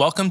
Welcome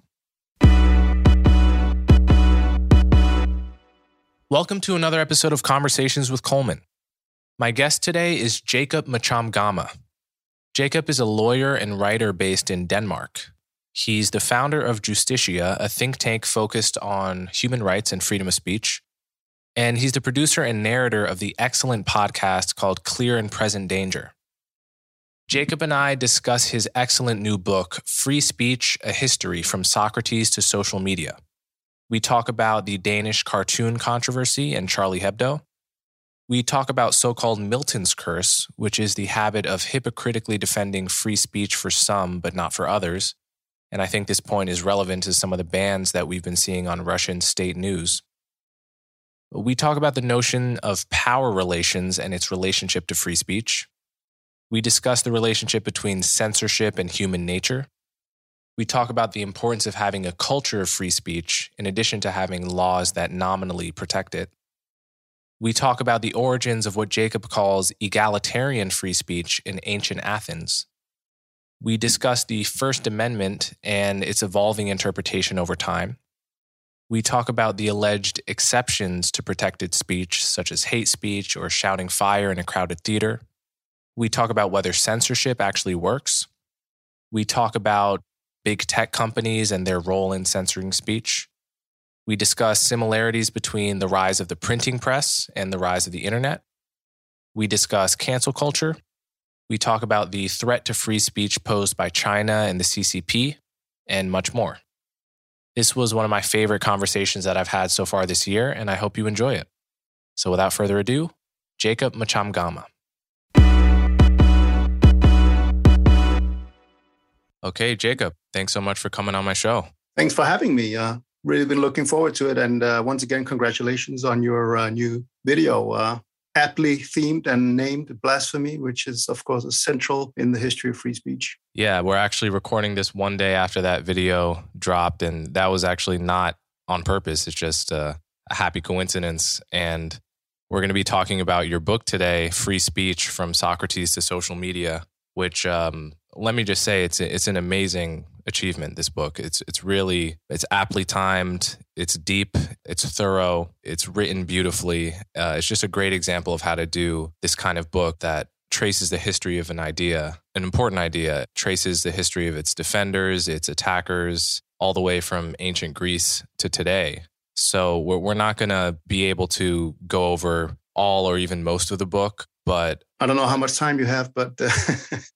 Welcome to another episode of Conversations with Coleman. My guest today is Jacob Machamgama. Jacob is a lawyer and writer based in Denmark. He's the founder of Justitia, a think tank focused on human rights and freedom of speech. And he's the producer and narrator of the excellent podcast called Clear and Present Danger. Jacob and I discuss his excellent new book, Free Speech: A History from Socrates to Social Media. We talk about the Danish cartoon controversy and Charlie Hebdo. We talk about so-called Milton's curse, which is the habit of hypocritically defending free speech for some, but not for others. And I think this point is relevant to some of the bans that we've been seeing on Russian state news. We talk about the notion of power relations and its relationship to free speech. We discuss the relationship between censorship and human nature. We talk about the importance of having a culture of free speech in addition to having laws that nominally protect it. We talk about the origins of what Jacob calls egalitarian free speech in ancient Athens. We discuss the First Amendment and its evolving interpretation over time. We talk about the alleged exceptions to protected speech, such as hate speech or shouting fire in a crowded theater. We talk about whether censorship actually works. We talk about big tech companies and their role in censoring speech. We discuss similarities between the rise of the printing press and the rise of the internet. We discuss cancel culture. We talk about the threat to free speech posed by China and the CCP, and much more. This was one of my favorite conversations that I've had so far this year, and I hope you enjoy it. So without further ado, Jacob Machamgama. Okay, Jacob, thanks so much for coming on my show. Thanks for having me. Really been looking forward to it. And once again, congratulations on your new video, aptly themed and named Blasphemy, which is, of course, essential in the history of free speech. Yeah, we're actually recording this one day after that video dropped. And that was actually not on purpose. It's just a happy coincidence. And we're going to be talking about your book today, Free Speech from Socrates to Social Media, which... let me just say, it's an amazing achievement, this book. It's aptly timed, it's deep, it's thorough, it's written beautifully. It's just a great example of how to do this kind of book that traces the history of an idea, an important idea, traces the history of its defenders, its attackers, all the way from ancient Greece to today. So we're not going to be able to go over all or even most of the book, but I don't know how much time you have, but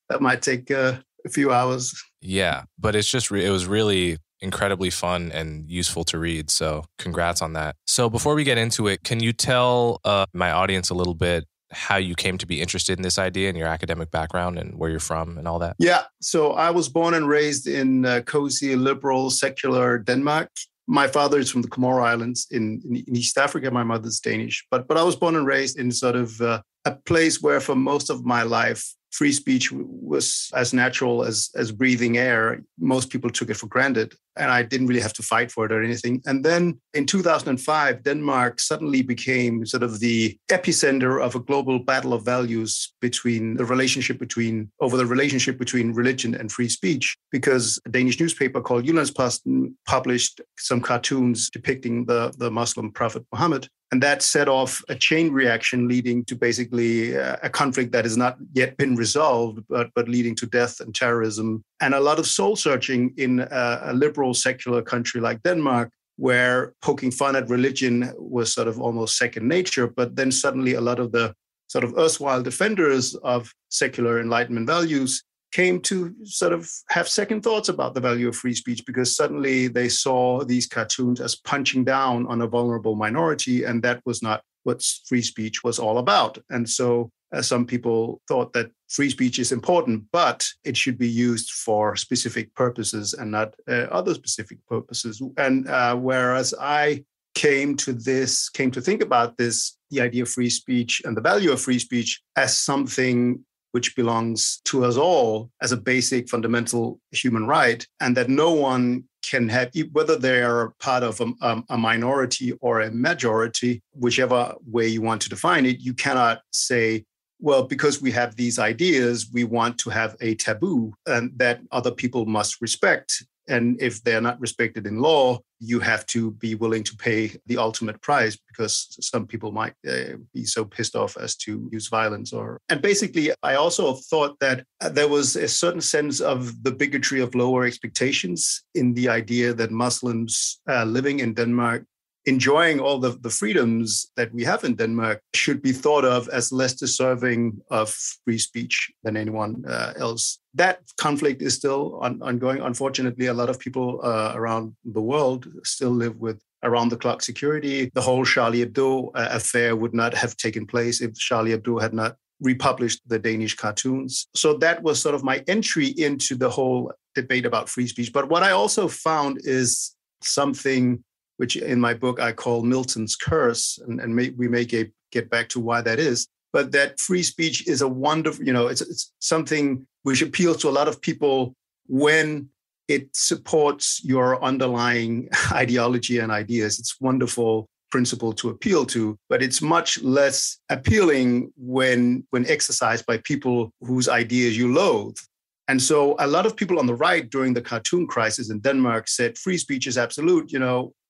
that might take a few hours. Yeah, but it's just it was really incredibly fun and useful to read. So congrats on that. So before we get into it, can you tell my audience a little bit how you came to be interested in this idea and your academic background and where you're from and all that? Yeah, so I was born and raised in cozy, liberal, secular Denmark. My father is from the Comoros Islands in East Africa. My mother's Danish. But I was born and raised in sort of a place where for most of my life, free speech was as natural as breathing air. Most people took it for granted, and I didn't really have to fight for it or anything. And then in 2005, Denmark suddenly became sort of the epicenter of a global battle of values over the relationship between religion and free speech, because a Danish newspaper called Jyllands-Posten published some cartoons depicting the Muslim prophet Muhammad. And that set off a chain reaction leading to basically a conflict that has not yet been resolved, but leading to death and terrorism and a lot of soul searching in a liberal secular country like Denmark, where poking fun at religion was sort of almost second nature. But then suddenly a lot of the sort of erstwhile defenders of secular Enlightenment values came to sort of have second thoughts about the value of free speech, because suddenly they saw these cartoons as punching down on a vulnerable minority, and that was not what free speech was all about. And so Some people thought that free speech is important, but it should be used for specific purposes and not other specific purposes. And whereas I came to think about this, the idea of free speech and the value of free speech as something which belongs to us all as a basic fundamental human right, and that no one can have, whether they are part of a minority or a majority, whichever way you want to define it, you cannot say, well, because we have these ideas, we want to have a taboo and that other people must respect. And if they're not respected in law, you have to be willing to pay the ultimate price because some people might be so pissed off as to use violence. And basically, I also thought that there was a certain sense of the bigotry of lower expectations in the idea that Muslims living in Denmark, enjoying all the freedoms that we have in Denmark, should be thought of as less deserving of free speech than anyone else. That conflict is still ongoing. Unfortunately, a lot of people around the world still live with around-the-clock security. The whole Charlie Hebdo affair would not have taken place if Charlie Hebdo had not republished the Danish cartoons. So that was sort of my entry into the whole debate about free speech. But what I also found is something which in my book I call Milton's curse, and we may get back to why that is, but that free speech is a wonderful, it's something which appeals to a lot of people when it supports your underlying ideology and ideas. It's a wonderful principle to appeal to, but it's much less appealing when exercised by people whose ideas you loathe. And so a lot of people on the right during the cartoon crisis in Denmark said free speech is absolute,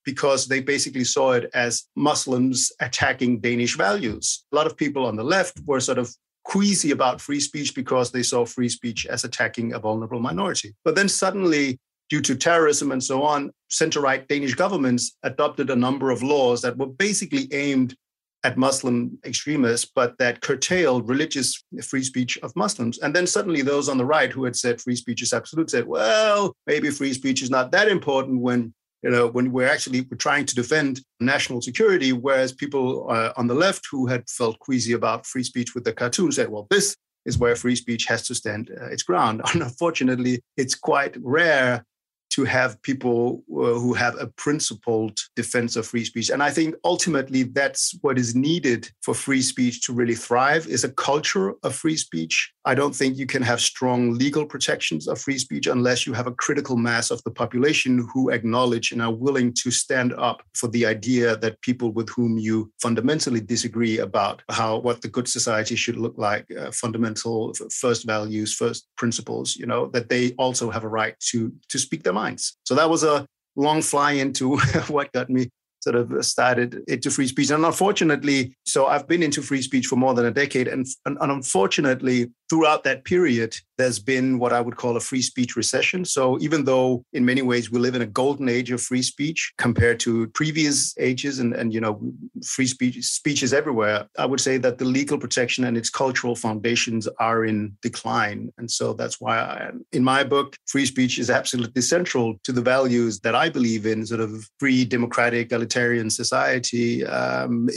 because they basically saw it as Muslims attacking Danish values. A lot of people on the left were sort of queasy about free speech because they saw free speech as attacking a vulnerable minority. But then suddenly, due to terrorism and so on, center-right Danish governments adopted a number of laws that were basically aimed at Muslim extremists, but that curtailed religious free speech of Muslims. And then suddenly those on the right who had said free speech is absolute said, well, maybe free speech is not that important when we're trying to defend national security, whereas people on the left who had felt queasy about free speech with the cartoon said, well, this is where free speech has to stand its ground. And unfortunately, it's quite rare to have people who have a principled defense of free speech. And I think ultimately that's what is needed for free speech to really thrive, is a culture of free speech. I don't think you can have strong legal protections of free speech unless you have a critical mass of the population who acknowledge and are willing to stand up for the idea that people with whom you fundamentally disagree about what the good society should look like, fundamental first values, first principles, that they also have a right to speak their minds. So that was a long fly into what got me sort of started into free speech. And unfortunately, so I've been into free speech for more than a decade. And unfortunately, throughout that period, there's been what I would call a free speech recession. So even though in many ways we live in a golden age of free speech compared to previous ages and free speech is everywhere, I would say that the legal protection and its cultural foundations are in decline. And so that's why in my book, free speech is absolutely central to the values that I believe in, sort of free, democratic, society,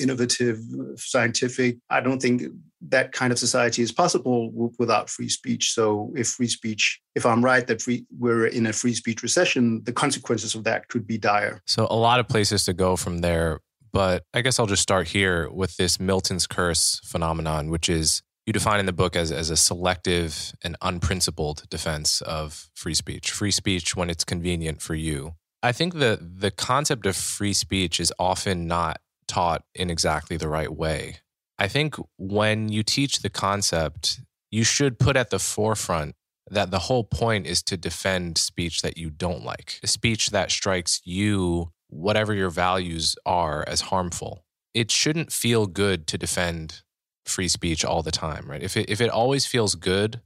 innovative, scientific. I don't think that kind of society is possible without free speech. So if I'm right that we're in a free speech recession, the consequences of that could be dire. So a lot of places to go from there, but I guess I'll just start here with this Milton's curse phenomenon, which is you define in the book as a selective and unprincipled defense of free speech. Free speech when it's convenient for you. I think the concept of free speech is often not taught in exactly the right way. I think when you teach the concept, you should put at the forefront that the whole point is to defend speech that you don't like, a speech that strikes you, whatever your values are, as harmful. It shouldn't feel good to defend free speech all the time, right? If it always feels good,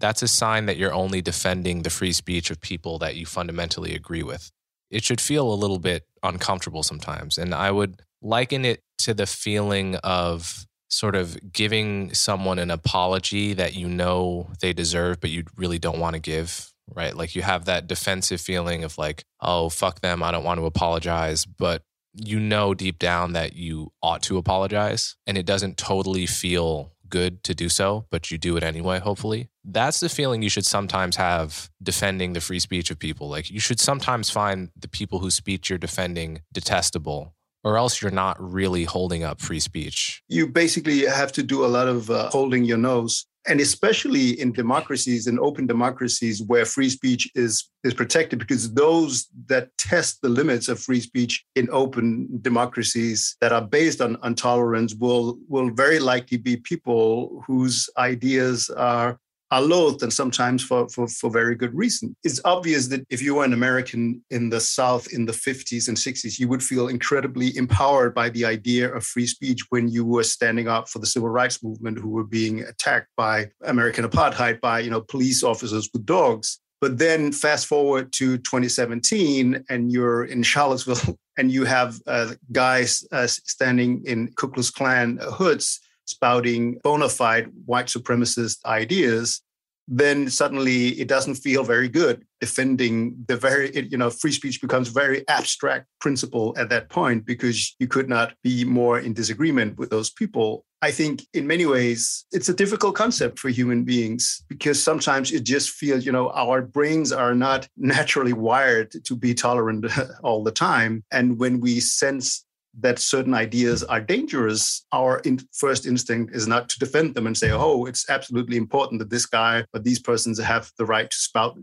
that's a sign that you're only defending the free speech of people that you fundamentally agree with. It should feel a little bit uncomfortable sometimes. And I would liken it to the feeling of sort of giving someone an apology that you know they deserve, but you really don't want to give, right? Like you have that defensive feeling of like, oh, fuck them, I don't want to apologize. But you know deep down that you ought to apologize. And it doesn't totally feel good to do so, but you do it anyway, hopefully. That's the feeling you should sometimes have defending the free speech of people. Like, you should sometimes find the people whose speech you're defending detestable, or else you're not really holding up free speech. You basically have to do a lot of holding your nose. And especially in democracies, in open democracies where free speech is protected, because those that test the limits of free speech in open democracies that are based on tolerance will very likely be people whose ideas are loathed, and sometimes for very good reason. It's obvious that if you were an American in the South in the 50s and 60s, you would feel incredibly empowered by the idea of free speech when you were standing up for the civil rights movement, who were being attacked by American apartheid, by, you know, police officers with dogs. But then fast forward to 2017, and you're in Charlottesville, and you have guys standing in Ku Klux Klan hoods spouting bona fide white supremacist ideas, then suddenly it doesn't feel very good defending the free speech becomes very abstract principle at that point, because you could not be more in disagreement with those people. I think in many ways, it's a difficult concept for human beings, because sometimes it just feels, our brains are not naturally wired to be tolerant all the time. And when we sense that certain ideas are dangerous, our first instinct is not to defend them and say, oh, it's absolutely important that this guy or these persons have the right to spout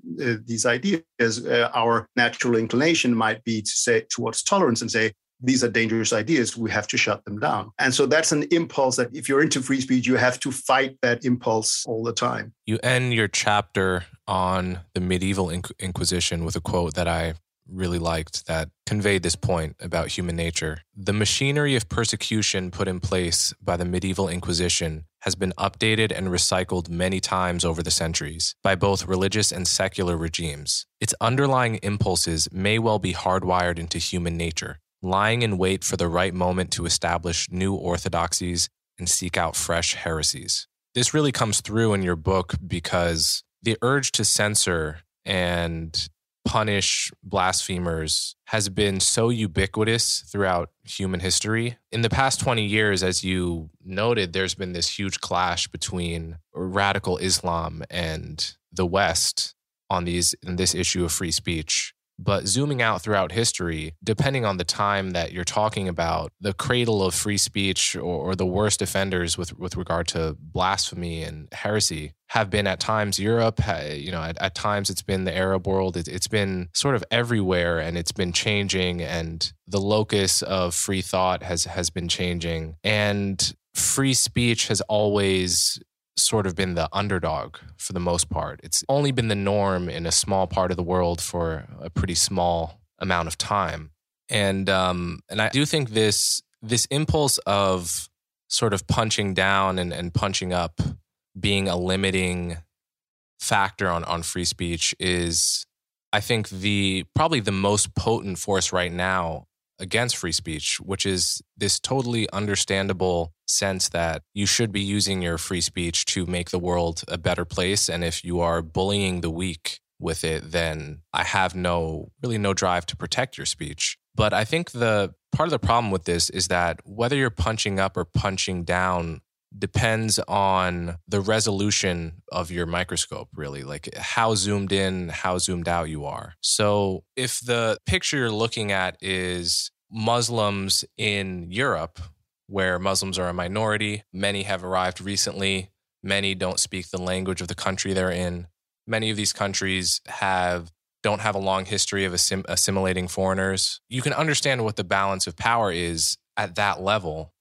these ideas. Our natural inclination might be to say towards tolerance and say, these are dangerous ideas, we have to shut them down. And so that's an impulse that if you're into free speech, you have to fight that impulse all the time. You end your chapter on the medieval Inquisition with a quote that I really liked that conveyed this point about human nature. The machinery of persecution put in place by the medieval Inquisition has been updated and recycled many times over the centuries by both religious and secular regimes. Its underlying impulses may well be hardwired into human nature, lying in wait for the right moment to establish new orthodoxies and seek out fresh heresies. This really comes through in your book, because the urge to censor and punish blasphemers has been so ubiquitous throughout human history. In the past 20 years, as you noted, there's been this huge clash between radical Islam and the West on this issue of free speech. But zooming out throughout history, depending on the time that you're talking about, the cradle of free speech or the worst offenders with regard to blasphemy and heresy have been at times Europe, at times it's been the Arab world. It's been sort of everywhere, and it's been changing, and the locus of free thought has been changing. And free speech has always sort of been the underdog for the most part. It's only been the norm in a small part of the world for a pretty small amount of time. And I do think this impulse of sort of punching down and punching up being a limiting factor on free speech is, I think, probably the most potent force right now against free speech, which is this totally understandable sense that you should be using your free speech to make the world a better place. And if you are bullying the weak with it, then I have no drive to protect your speech. But I think the part of the problem with this is that whether you're punching up or punching down depends on the resolution of your microscope, really, like how zoomed in, how zoomed out you are. So if the picture you're looking at is Muslims in Europe, where Muslims are a minority, many have arrived recently, many don't speak the language of the country they're in, many of these countries don't have a long history of assimilating foreigners, you can understand what the balance of power is at that level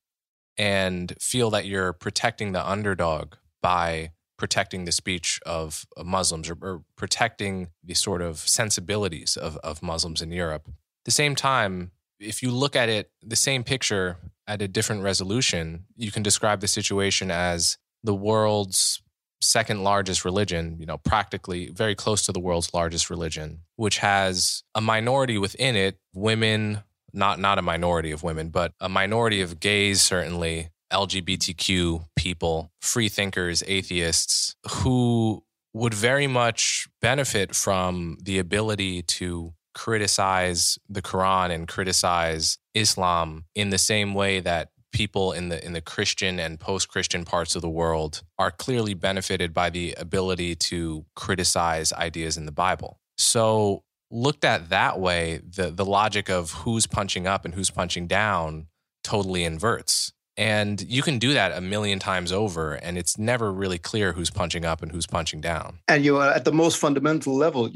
and feel that you're protecting the underdog by protecting the speech of Muslims or protecting the sort of sensibilities of Muslims in Europe. At the same time, if you look at it, the same picture at a different resolution, you can describe the situation as the world's second largest religion, practically very close to the world's largest religion, which has a minority within it, women, not a minority of women, but a minority of gays, certainly, LGBTQ people, free thinkers, atheists, who would very much benefit from the ability to criticize the Quran and criticize Islam in the same way that people in the Christian and post-Christian parts of the world are clearly benefited by the ability to criticize ideas in the Bible. So looked at that way, the logic of who's punching up and who's punching down totally inverts. And you can do that a million times over, and it's never really clear who's punching up and who's punching down. And you are at the most fundamental level,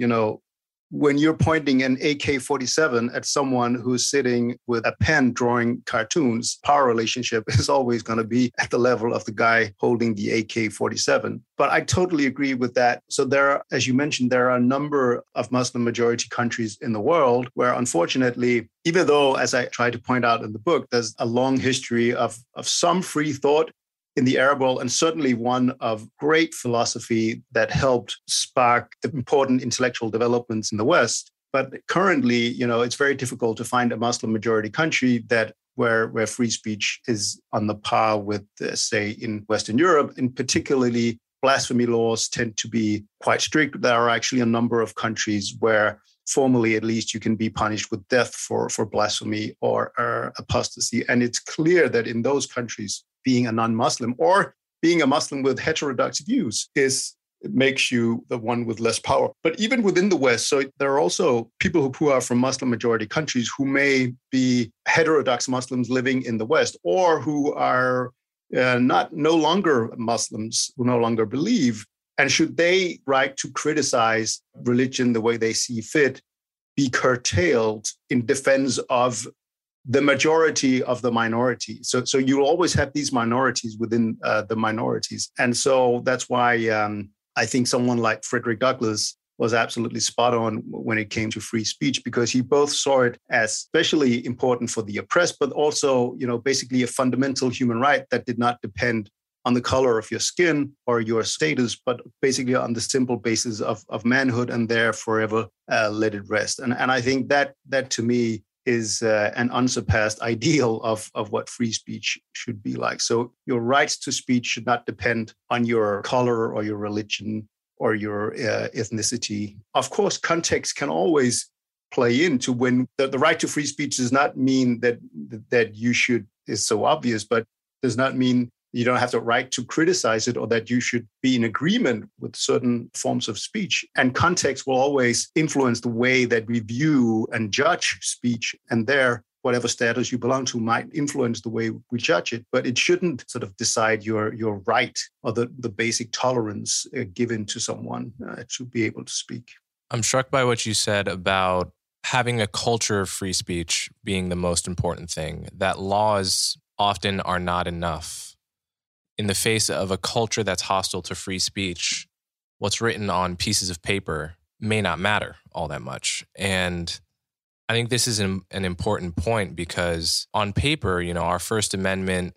when you're pointing an AK-47 at someone who's sitting with a pen drawing cartoons, power relationship is always going to be at the level of the guy holding the AK-47. But I totally agree with that. So there are, as you mentioned, there are a number of Muslim majority countries in the world where, unfortunately, even though, as I try to point out in the book, there's a long history of some free thought in the Arab world, and certainly one of great philosophy that helped spark the important intellectual developments in the West. But currently, it's very difficult to find a Muslim majority country that where free speech is on the par with, say, in Western Europe, and particularly blasphemy laws tend to be quite strict. There are actually a number of countries where formally, at least, you can be punished with death for blasphemy or apostasy. And it's clear that in those countries, being a non-Muslim or being a Muslim with heterodox views makes you the one with less power. But even within the West, so there are also people who are from Muslim-majority countries who may be heterodox Muslims living in the West, or who are no longer Muslims, who no longer believe. And should they right to criticize religion the way they see fit be curtailed in defense of the majority of the minority? So you always have these minorities within the minorities. And so that's why I think someone like Frederick Douglass was absolutely spot on when it came to free speech, because he both saw it as especially important for the oppressed, but also, basically a fundamental human right that did not depend on the color of your skin or your status, but basically on the simple basis of manhood, and there forever let it rest. And I think that to me is an unsurpassed ideal of what free speech should be like. So your rights to speech should not depend on your color or your religion or your ethnicity. Of course, context can always play into when the right to free speech does not mean that you should, is so obvious, but does not mean you don't have the right to criticize it or that you should be in agreement with certain forms of speech. And context will always influence the way that we view and judge speech. And there, whatever status you belong to might influence the way we judge it, but it shouldn't sort of decide your right or the basic tolerance given to someone to be able to speak. I'm struck by what you said about having a culture of free speech being the most important thing, that laws often are not enough. In the face of a culture that's hostile to free speech, what's written on pieces of paper may not matter all that much. And I think this is an important point, because on paper, our First Amendment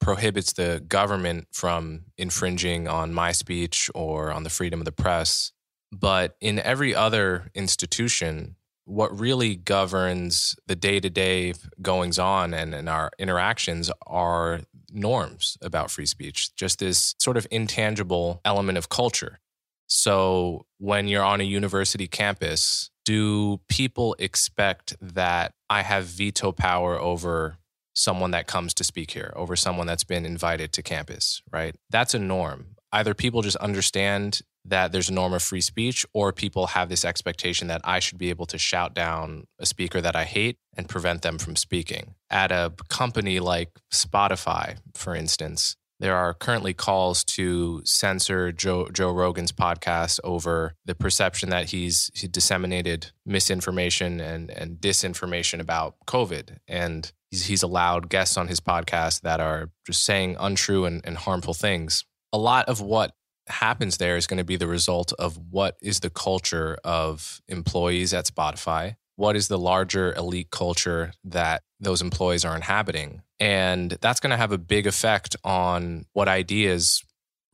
prohibits the government from infringing on my speech or on the freedom of the press. But in every other institution, what really governs the day-to-day goings-on and our interactions are norms about free speech, just this sort of intangible element of culture. So when you're on a university campus, do people expect that I have veto power over someone that comes to speak here, over someone that's been invited to campus, right? That's a norm. Either people just understand that there's a norm of free speech, or people have this expectation that I should be able to shout down a speaker that I hate and prevent them from speaking. At a company like Spotify, for instance, there are currently calls to censor Joe Rogan's podcast over the perception that he disseminated misinformation and disinformation about COVID. And he's allowed guests on his podcast that are just saying untrue and harmful things. A lot of what happens there is going to be the result of what is the culture of employees at Spotify, what is the larger elite culture that those employees are inhabiting. And that's going to have a big effect on what ideas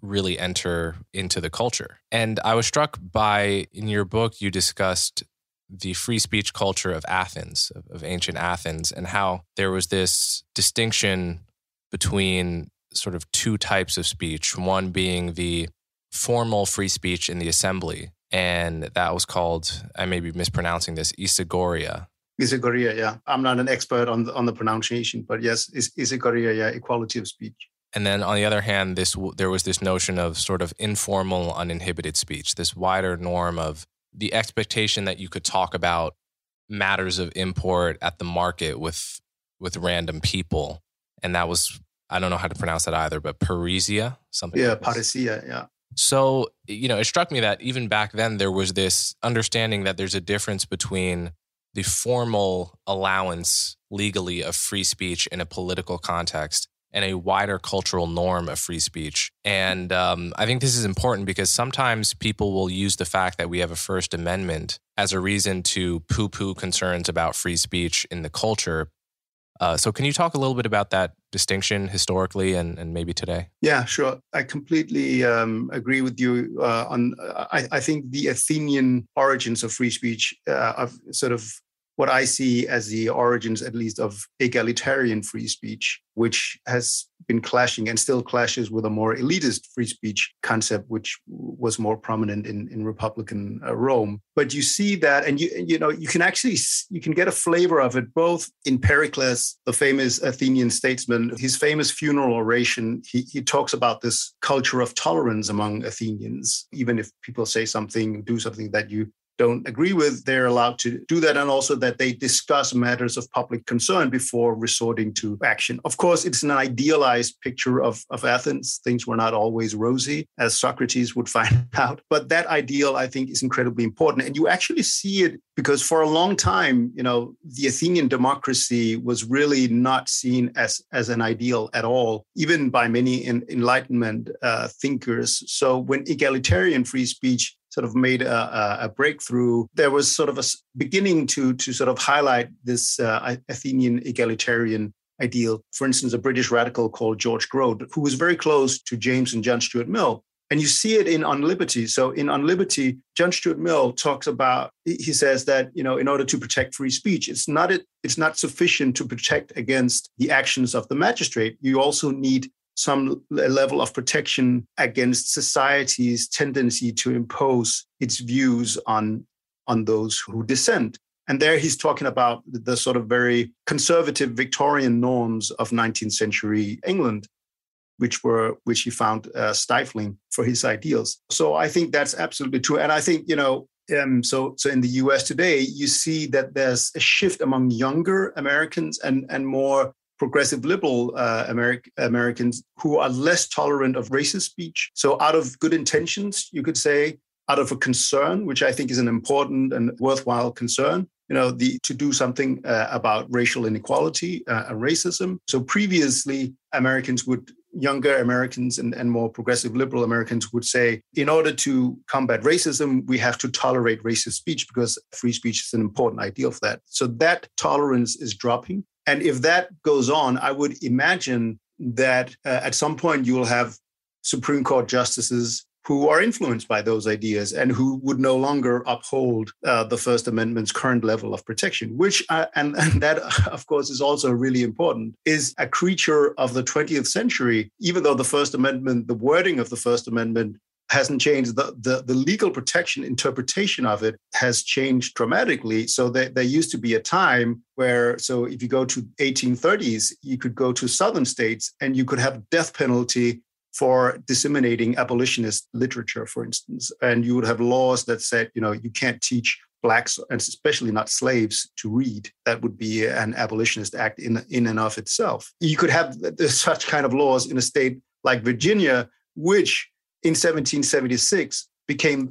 really enter into the culture. And I was struck by, in your book, you discussed the free speech culture of Athens, of ancient Athens, and how there was this distinction between sort of two types of speech, one being the formal free speech in the assembly, and that was called, I may be mispronouncing this, isagoria, Isiguria, yeah. I'm not an expert on the pronunciation, but yes, Isiguria, yeah, equality of speech. And then on the other hand, there was this notion of sort of informal, uninhibited speech, this wider norm of the expectation that you could talk about matters of import at the market with random people. And that was, I don't know how to pronounce that either, but Parisia, something. Yeah, like Parisia, yeah. So, it struck me that even back then there was this understanding that there's a difference between the formal allowance legally of free speech in a political context and a wider cultural norm of free speech. And I think this is important because sometimes people will use the fact that we have a First Amendment as a reason to poo-poo concerns about free speech in the culture. So can you talk a little bit about that distinction historically and maybe today? Yeah, sure. I completely agree with you on, I think the Athenian origins of free speech of sort of what I see as the origins, at least, of egalitarian free speech, which has been clashing and still clashes with a more elitist free speech concept, which was more prominent in Republican Rome. But you see that, and you can get a flavor of it both in Pericles, the famous Athenian statesman. His famous funeral oration, he talks about this culture of tolerance among Athenians. Even if people say something, do something that you don't agree with, they're allowed to do that, and also that they discuss matters of public concern before resorting to action. Of course, it's an idealized picture of Athens. Things were not always rosy, as Socrates would find out. But that ideal, I think, is incredibly important. And you actually see it because for a long time, the Athenian democracy was really not seen as an ideal at all, even by many Enlightenment thinkers. So when egalitarian free speech sort of made a breakthrough, there was sort of a beginning to sort of highlight this Athenian egalitarian ideal. For instance, a British radical called George Grode, who was very close to James and John Stuart Mill. And you see it in On Liberty. So in On Liberty, John Stuart Mill talks about, he says that, in order to protect free speech, it's not sufficient to protect against the actions of the magistrate. You also need some level of protection against society's tendency to impose its views on those who dissent. And there he's talking about the sort of very conservative Victorian norms of 19th century England, which he found stifling for his ideals. So I think that's absolutely true. And I think, so in the US today, you see that there's a shift among younger Americans and more progressive liberal Americans who are less tolerant of racist speech. So out of good intentions, you could say, out of a concern, which I think is an important and worthwhile concern, to do something about racial inequality and racism. So previously, younger Americans and more progressive liberal Americans would say, in order to combat racism, we have to tolerate racist speech because free speech is an important ideal for that. So that tolerance is dropping. And if that goes on, I would imagine that at some point you will have Supreme Court justices who are influenced by those ideas and who would no longer uphold the First Amendment's current level of protection, which, and that, of course, is also really important, is a creature of the 20th century. Even though the First Amendment, the wording of the First Amendment hasn't changed, the legal protection interpretation of it has changed dramatically. So there used to be a time where, so if you go to 1830s, you could go to southern states and you could have death penalty for disseminating abolitionist literature, for instance. And you would have laws that said, you can't teach blacks, and especially not slaves, to read. That would be an abolitionist act in and of itself. You could have such kind of laws in a state like Virginia, which in 1776 became,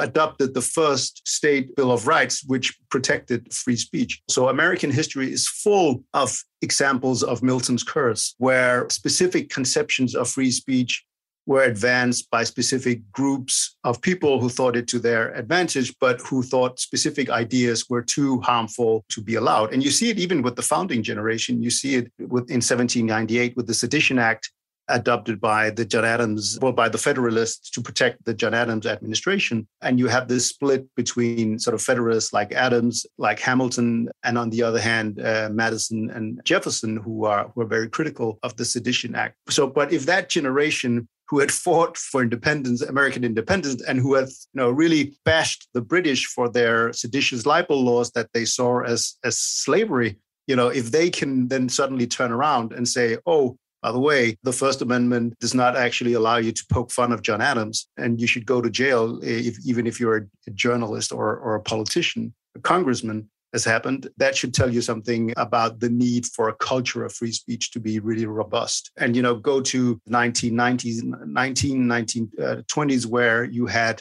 adopted the first state Bill of Rights, which protected free speech. So American history is full of examples of Milton's curse, where specific conceptions of free speech were advanced by specific groups of people who thought it to their advantage, but who thought specific ideas were too harmful to be allowed. And you see it even with the founding generation. You see it in 1798 with the Sedition Act, adopted by the John Adams, well, by the Federalists to protect the John Adams administration. And you have this split between sort of Federalists like Adams, like Hamilton, and on the other hand, Madison and Jefferson, who are very critical of the Sedition Act. So, but if that generation who had fought for independence, American independence, and who had really bashed the British for their seditious libel laws that they saw as slavery. If they can then suddenly turn around and say, oh, by the way, the First Amendment does not actually allow you to poke fun of John Adams, and you should go to jail even if you're a journalist or a politician, a congressman, has happened, that should tell you something about the need for a culture of free speech to be really robust. And, go to 1920s, where you had,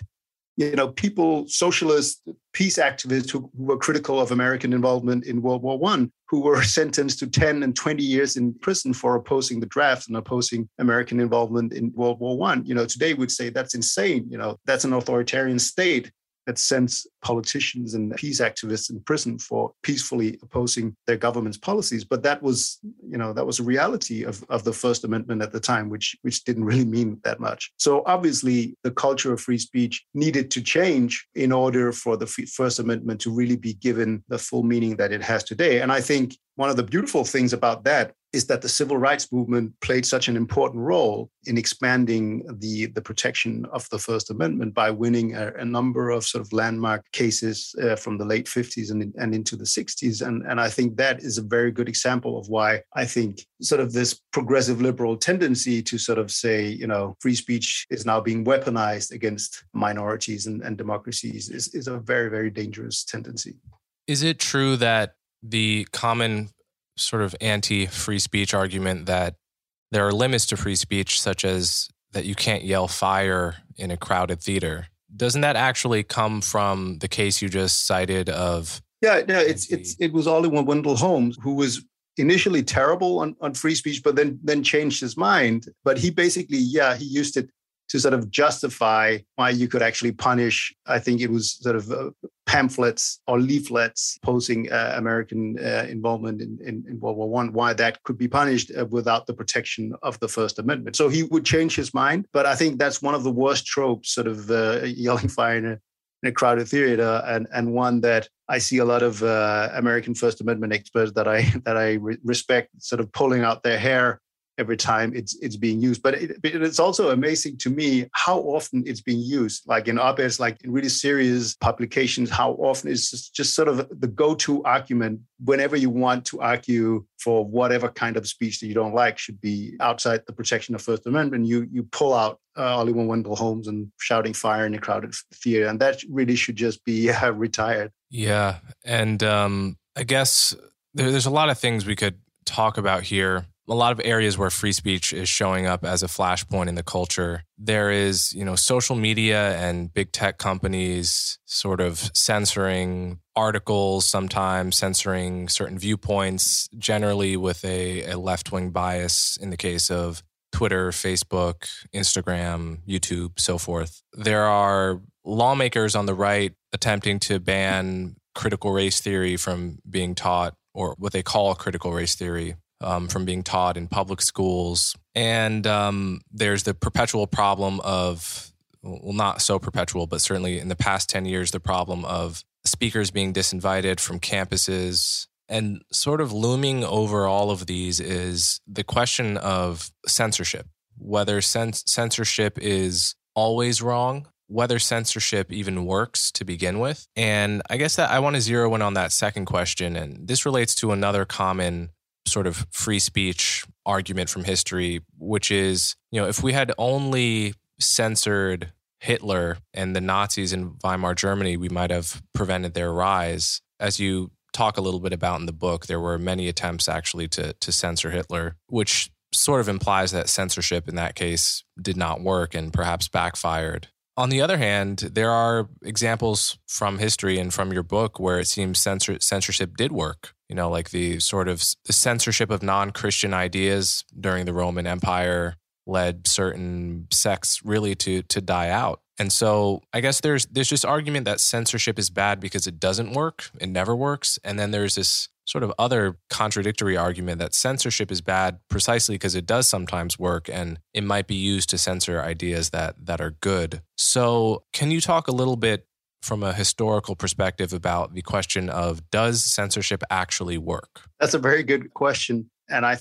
people, socialist peace activists who were critical of American involvement in World War One, who were sentenced to 10 and 20 years in prison for opposing the draft and opposing American involvement in World War One. Today we'd say that's insane. That's an authoritarian state that sends politicians and peace activists in prison for peacefully opposing their government's policies. But that was, a reality of the First Amendment at the time, which didn't really mean that much. So obviously, the culture of free speech needed to change in order for the First Amendment to really be given the full meaning that it has today. And I think one of the beautiful things about that is that the civil rights movement played such an important role in expanding the protection of the First Amendment by winning a number of sort of landmark cases from the late 50s and into the 60s. And I think that is a very good example of why I think sort of this progressive liberal tendency to sort of say, free speech is now being weaponized against minorities and democracies is a very, very dangerous tendency. Is it true that the common sort of anti-free speech argument that there are limits to free speech, such as that you can't yell fire in a crowded theater, doesn't that actually come from the case you just cited of... Yeah, no, it was Oliver Wendell Holmes, who was initially terrible on free speech, but then changed his mind. But he basically, he used it to sort of justify why you could actually punish, I think it was sort of pamphlets or leaflets opposing American involvement in World War One, why that could be punished without the protection of the First Amendment. So he would change his mind, but I think that's one of the worst tropes, sort of yelling fire in a crowded theater, and one that I see a lot of American First Amendment experts that I respect sort of pulling out their hair every time it's being used. But it's also amazing to me how often it's being used, like in op-eds, like in really serious publications, how often it's just sort of the go-to argument whenever you want to argue for whatever kind of speech that you don't like should be outside the protection of First Amendment. You pull out Oliver Wendell Holmes and shouting fire in a crowded theater, and that really should just be retired. Yeah, and I guess there's a lot of things we could talk about here. A lot of areas where free speech is showing up as a flashpoint in the culture. There is, social media and big tech companies sort of censoring articles sometimes, censoring certain viewpoints, generally with a left-wing bias in the case of Twitter, Facebook, Instagram, YouTube, so forth. There are lawmakers on the right attempting to ban critical race theory from being taught, or what they call critical race theory, from being taught in public schools. And there's the perpetual problem of, well, not so perpetual, but certainly in the past 10 years, the problem of speakers being disinvited from campuses. And sort of looming over all of these is the question of censorship, whether censorship is always wrong, whether censorship even works to begin with. And I guess that I want to zero in on that second question. And this relates to another common sort of free speech argument from history, which is, if we had only censored Hitler and the Nazis in Weimar Germany, we might have prevented their rise. As you talk a little bit about in the book, there were many attempts actually to censor Hitler, which sort of implies that censorship in that case did not work and perhaps backfired. On the other hand, there are examples from history and from your book where it seems censorship did work. Like the sort of the censorship of non-Christian ideas during the Roman Empire led certain sects really to die out. And so I guess there's this argument that censorship is bad because it doesn't work, it never works. And then there's this sort of other contradictory argument that censorship is bad precisely because it does sometimes work and it might be used to censor ideas that are good. So can you talk a little bit from a historical perspective about the question of, does censorship actually work? That's a very good question. And I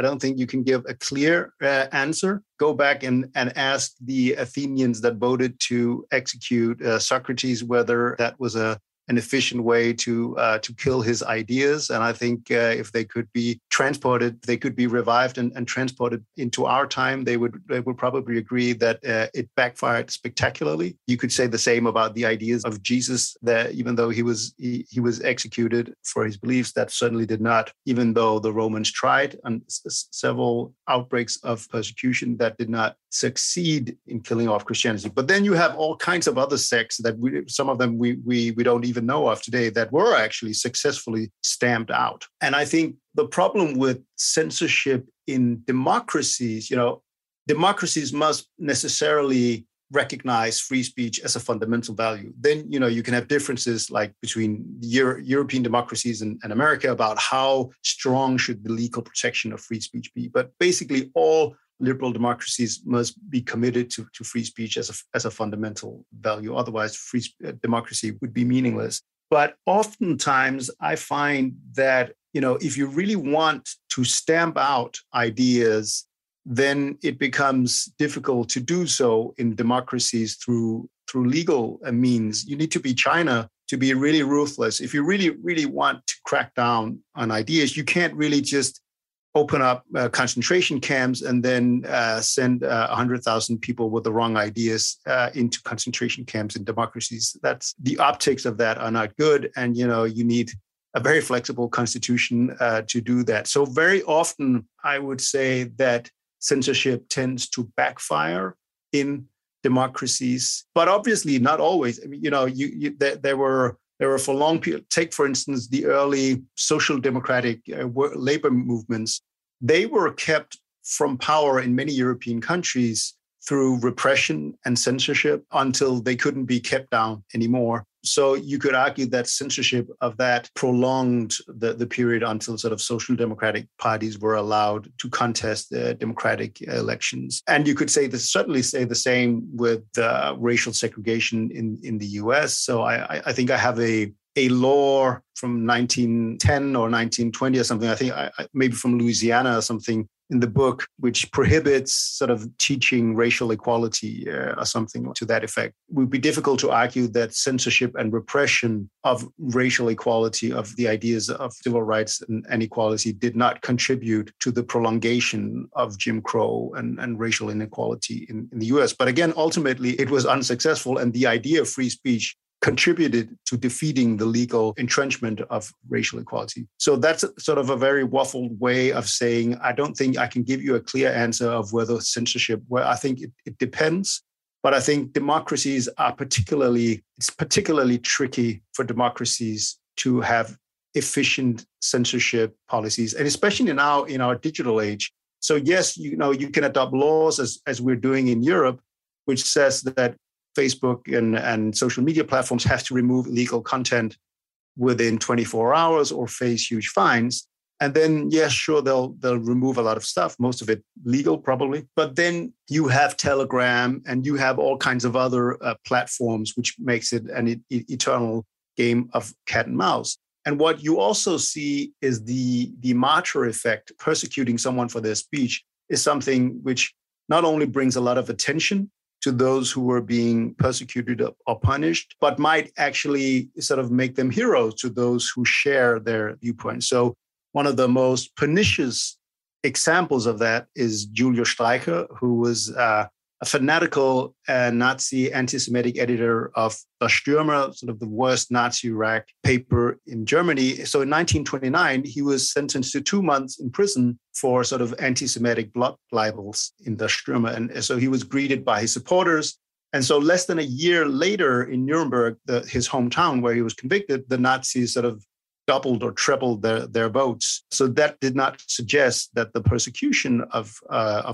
don't think you can give a clear answer. Go back and ask the Athenians that voted to execute Socrates whether that was an efficient way to kill his ideas. And I think if they could be transported, they could be revived and transported into our time, they would probably agree that it backfired spectacularly. You could say the same about the ideas of Jesus, that even though he was executed for his beliefs, that certainly did not, even though the Romans tried and several outbreaks of persecution that did not succeed in killing off Christianity. But then you have all kinds of other sects that some of them we don't even know of today that were actually successfully stamped out. And I think the problem with censorship in democracies, democracies must necessarily recognize free speech as a fundamental value. Then, you can have differences like between European democracies and America about how strong should the legal protection of free speech be. But basically all liberal democracies must be committed to free speech as a fundamental value. Otherwise, free democracy would be meaningless. But oftentimes, I find that, if you really want to stamp out ideas, then it becomes difficult to do so in democracies through legal means. You need to be China to be really ruthless. If you really, really want to crack down on ideas, you can't really just open up concentration camps and then send 100,000 people with the wrong ideas into concentration camps in democracies. That's the optics of that are not good. And, you need a very flexible constitution to do that. So very often, I would say that censorship tends to backfire in democracies, but obviously not always. I mean, there were for long periods. Take, for instance, the early social democratic labor movements. They were kept from power in many European countries through repression and censorship until they couldn't be kept down anymore. So you could argue that censorship of that prolonged the period until sort of social democratic parties were allowed to contest the democratic elections. And you could certainly say the same with racial segregation in the US. So I think I have a law from 1910 or 1920 or something, I think maybe from Louisiana or something, in the book, which prohibits sort of teaching racial equality or something to that effect. It would be difficult to argue that censorship and repression of racial equality, of the ideas of civil rights and equality, did not contribute to the prolongation of Jim Crow and racial inequality in the US. But again, ultimately, it was unsuccessful, and the idea of free speech contributed to defeating the legal entrenchment of racial equality. So that's sort of a very waffled way of saying, I don't think I can give you a clear answer of whether censorship, well, I think it depends, but I think democracies are particularly tricky for democracies to have efficient censorship policies, and especially now in our digital age. So yes, you can adopt laws as we're doing in Europe, which says that Facebook and social media platforms have to remove illegal content within 24 hours or face huge fines. And then, yes, sure, they'll remove a lot of stuff, most of it legal probably. But then you have Telegram and you have all kinds of other platforms, which makes it an eternal game of cat and mouse. And what you also see is the martyr effect. Persecuting someone for their speech is something which not only brings a lot of attention to those who were being persecuted or punished, but might actually sort of make them heroes to those who share their viewpoint. So one of the most pernicious examples of that is Julius Streicher, who was a fanatical Nazi anti-Semitic editor of Das Stürmer, sort of the worst Nazi rack paper in Germany. So in 1929, he was sentenced to 2 months in prison for sort of anti-Semitic blood libels in Das Stürmer. And so he was greeted by his supporters. And so less than a year later in Nuremberg, his hometown where he was convicted, the Nazis sort of doubled or trebled their votes. So that did not suggest that the persecution of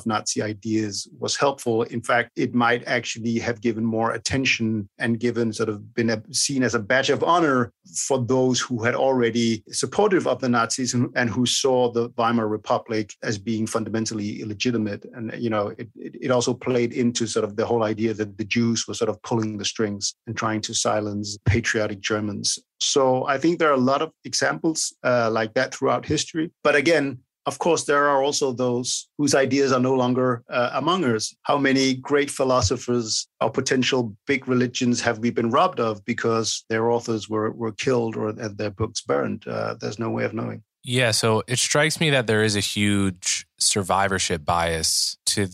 Nazi ideas was helpful. In fact, it might actually have given more attention and given sort of been seen as a badge of honor for those who had already supportive of the Nazis and who saw the Weimar Republic as being fundamentally illegitimate. And, it also played into sort of the whole idea that the Jews were sort of pulling the strings and trying to silence patriotic Germans. So I think there are a lot of examples like that throughout history. But again, Of course, there are also those whose ideas are no longer among us. How many great philosophers or potential big religions have we been robbed of because their authors were killed or their books burned? There's no way of knowing. Yeah, so it strikes me that there is a huge survivorship bias to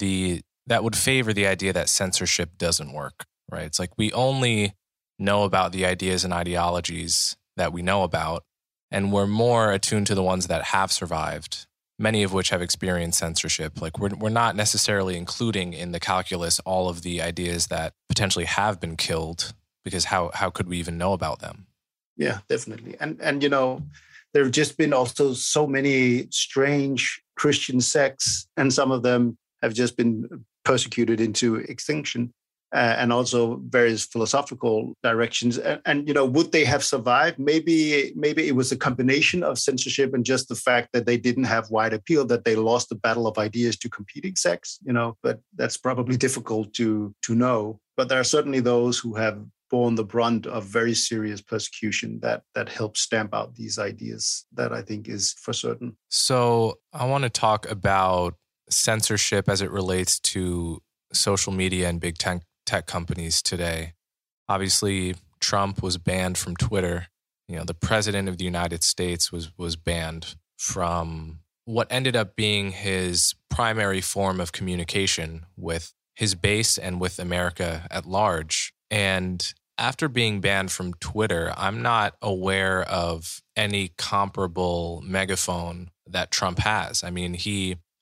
that would favor the idea that censorship doesn't work, right? It's like we only know about the ideas and ideologies that we know about, and we're more attuned to the ones that have survived, many of which have experienced censorship. Like we're not necessarily including in the calculus all of the ideas that potentially have been killed, because how could we even know about them? Yeah, definitely. And you know, there have just been also so many strange Christian sects, and some of them have just been persecuted into extinction, and also various philosophical directions. And you know, would they have survived? Maybe it was a combination of censorship and just the fact that they didn't have wide appeal, that they lost the battle of ideas to competing sects, you know, but that's probably difficult to know. But there are certainly those who have borne the brunt of very serious persecution that helps stamp out these ideas, that I think is for certain. So I want to talk about censorship as it relates to social media and big tech companies today. Obviously, Trump was banned from Twitter. You know, the president of the United States was banned from what ended up being his primary form of communication with his base and with America at large. And after being banned from Twitter, I'm not aware of any comparable megaphone that Trump has. I mean,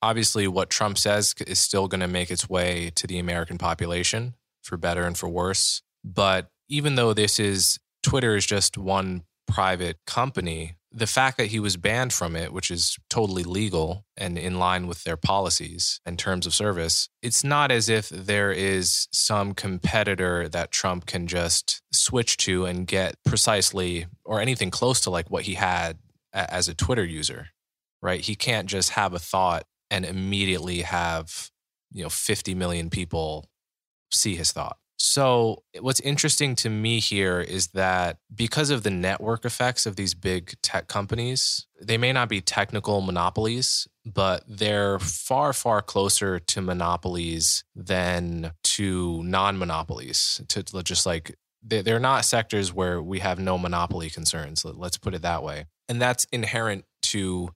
obviously, what Trump says is still going to make its way to the American population, for better and for worse. But even though Twitter is just one private company, the fact that he was banned from it, which is totally legal and in line with their policies and terms of service, it's not as if there is some competitor that Trump can just switch to and get precisely or anything close to like what he had as a Twitter user, right? He can't just have a thought and immediately have, you know, 50 million people see his thought. So what's interesting to me here is that because of the network effects of these big tech companies, they may not be technical monopolies, but they're far, far closer to monopolies than to non-monopolies. To just like, they're not sectors where we have no monopoly concerns. Let's put it that way. And that's inherent to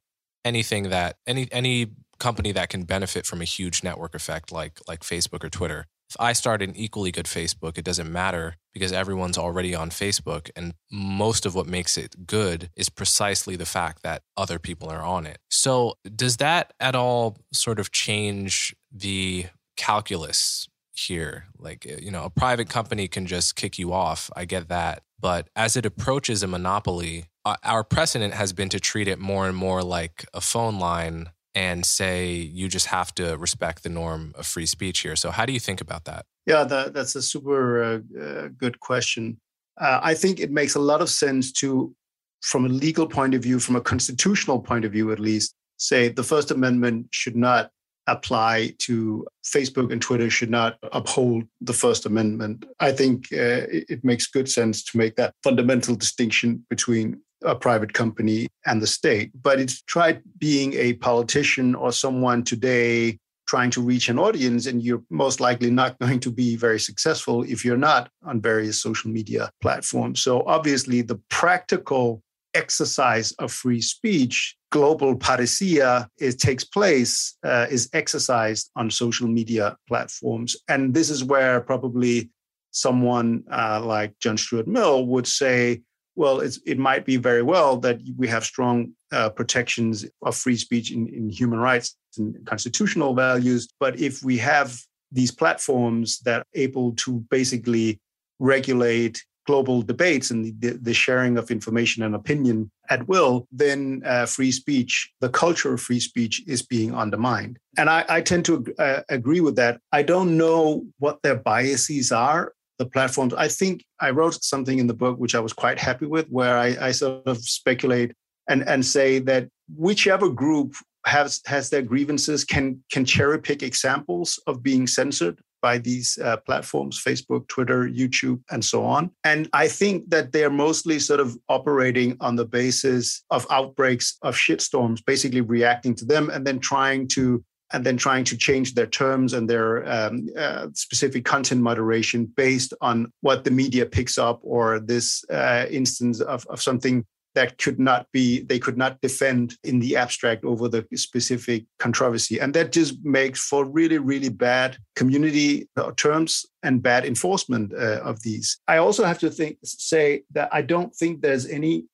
anything that any company that can benefit from a huge network effect like Facebook or Twitter. If I start an equally good Facebook, it doesn't matter because everyone's already on Facebook, and most of what makes it good is precisely the fact that other people are on it. So does that at all sort of change the calculus here? Like, you know, a private company can just kick you off. I get that. But as it approaches a monopoly, our precedent has been to treat it more and more like a phone line and say you just have to respect the norm of free speech here. So how do you think about that? Yeah, that's a super good question. I think it makes a lot of sense to, from a legal point of view, from a constitutional point of view at least, say the First Amendment should not apply to Facebook, and Twitter should not uphold the First Amendment. I think it makes good sense to make that fundamental distinction between a private company and the state. But it's tried being a politician or someone today trying to reach an audience, and you're most likely not going to be very successful if you're not on various social media platforms. So obviously the practical exercise of free speech, global parousia, is exercised on social media platforms. And this is where probably someone like John Stuart Mill would say, well, it might be very well that we have strong protections of free speech in human rights and constitutional values. But if we have these platforms that are able to basically regulate global debates and the sharing of information and opinion at will, then free speech, the culture of free speech, is being undermined. And I tend to agree with that. I don't know what their biases are, the platforms. I think I wrote something in the book, which I was quite happy with, where I sort of speculate and say that whichever group has their grievances can cherry pick examples of being censored by these platforms, Facebook, Twitter, YouTube, and so on. And I think that they are mostly sort of operating on the basis of outbreaks of shitstorms, basically reacting to them and then trying to change their terms and their specific content moderation based on what the media picks up or this instance of something that they could not defend in the abstract over the specific controversy. And that just makes for really, really bad community terms and bad enforcement of these. I also have to say that I don't think there's any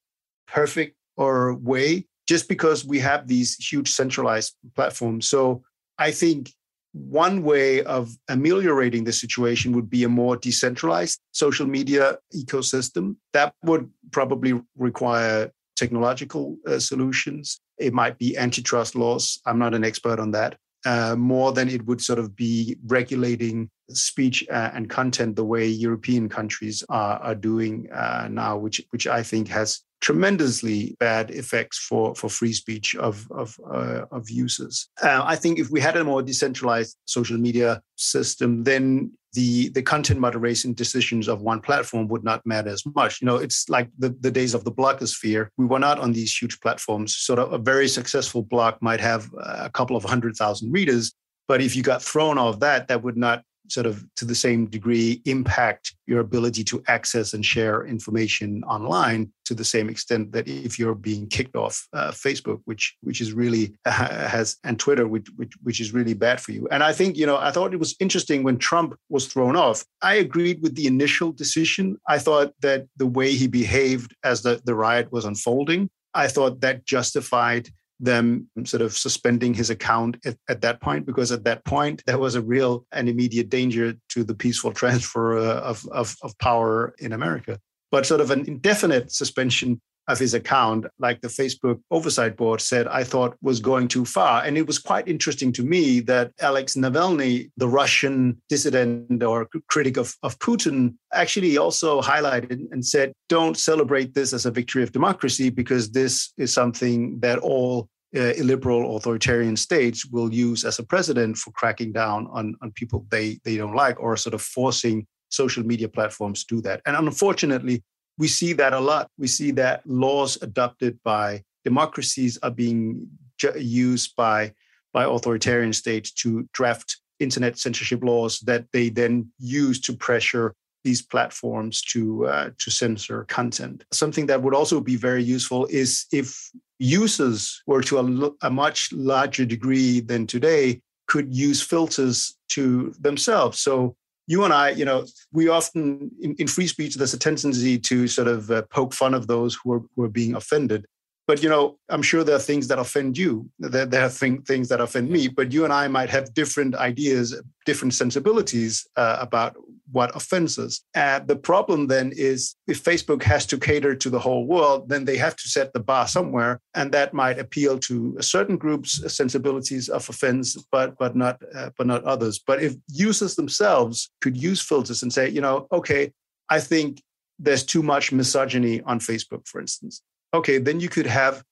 perfect or way just because we have these huge centralized platforms. So I think one way of ameliorating the situation would be a more decentralized social media ecosystem. That would probably require technological solutions. It might be antitrust laws. I'm not an expert on that. More than it would sort of be regulating speech and content the way European countries are doing now, which I think has tremendously bad effects for free speech of users. I think if we had a more decentralized social media system, then the content moderation decisions of one platform would not matter as much. You know, it's like the days of the blogosphere. We were not on these huge platforms. Sort of a very successful blog might have a couple of 100,000 readers, but if you got thrown off that would not sort of to the same degree impact your ability to access and share information online to the same extent that if you're being kicked off Facebook, which is really and Twitter, which is really bad for you. And I think, you know, I thought it was interesting when Trump was thrown off. I agreed with the initial decision. I thought that the way he behaved as the riot was unfolding, I thought that justified them sort of suspending his account at that point, because at that point, there was a real and immediate danger to the peaceful transfer of power in America. But sort of an indefinite suspension of his account, like the Facebook oversight board said, I thought was going too far. And it was quite interesting to me that Alex Navalny, the Russian dissident or critic of Putin, actually also highlighted and said, don't celebrate this as a victory of democracy, because this is something that all illiberal authoritarian states will use as a precedent for cracking down on people they don't like, or sort of forcing social media platforms to do that. And unfortunately, we see that a lot. We see that laws adopted by democracies are being used by authoritarian states to draft internet censorship laws that they then use to pressure these platforms to censor content. Something that would also be very useful is if users were to a much larger degree than today could use filters to themselves. So you and I, you know, we often in free speech, there's a tendency to sort of poke fun of those who are being offended. But, you know, I'm sure there are things that offend you. There are things that offend me. But you and I might have different ideas, different sensibilities about what offends us. The problem then is if Facebook has to cater to the whole world, then they have to set the bar somewhere. And that might appeal to a certain group's sensibilities of offense, but not others. But if users themselves could use filters and say, you know, okay, I think there's too much misogyny on Facebook, for instance. Okay, then you could have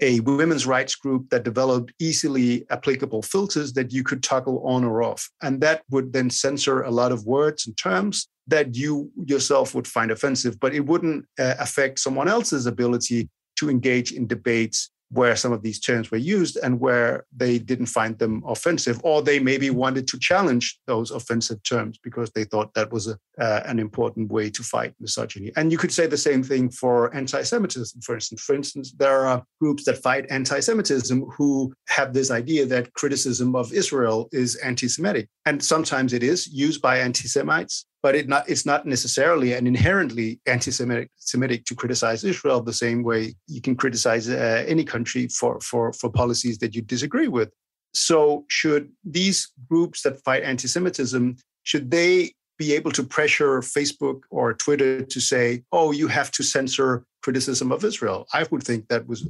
a women's rights group that developed easily applicable filters that you could toggle on or off. And that would then censor a lot of words and terms that you yourself would find offensive, but it wouldn't affect someone else's ability to engage in debates where some of these terms were used and where they didn't find them offensive, or they maybe wanted to challenge those offensive terms because they thought that was an important way to fight misogyny. And you could say the same thing for anti-Semitism, for instance. For instance, there are groups that fight anti-Semitism who have this idea that criticism of Israel is anti-Semitic. And sometimes it is used by anti-Semites, but it's not necessarily and inherently anti-Semitic to criticize Israel the same way you can criticize any country for policies that you disagree with. So should these groups that fight anti-Semitism, should they be able to pressure Facebook or Twitter to say, oh, you have to censor criticism of Israel? I would think that was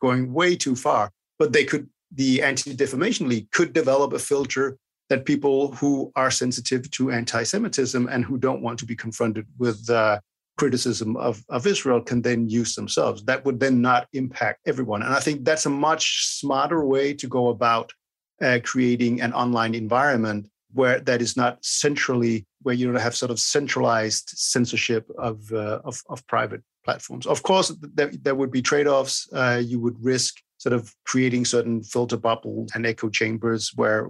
going way too far. But the Anti-Defamation League could develop a filter that people who are sensitive to anti-Semitism and who don't want to be confronted with criticism of Israel can then use themselves. That would then not impact everyone. And I think that's a much smarter way to go about creating an online environment where that is not centrally, where you don't have sort of centralized censorship of private platforms. Of course, there would be trade-offs. You would risk sort of creating certain filter bubbles and echo chambers where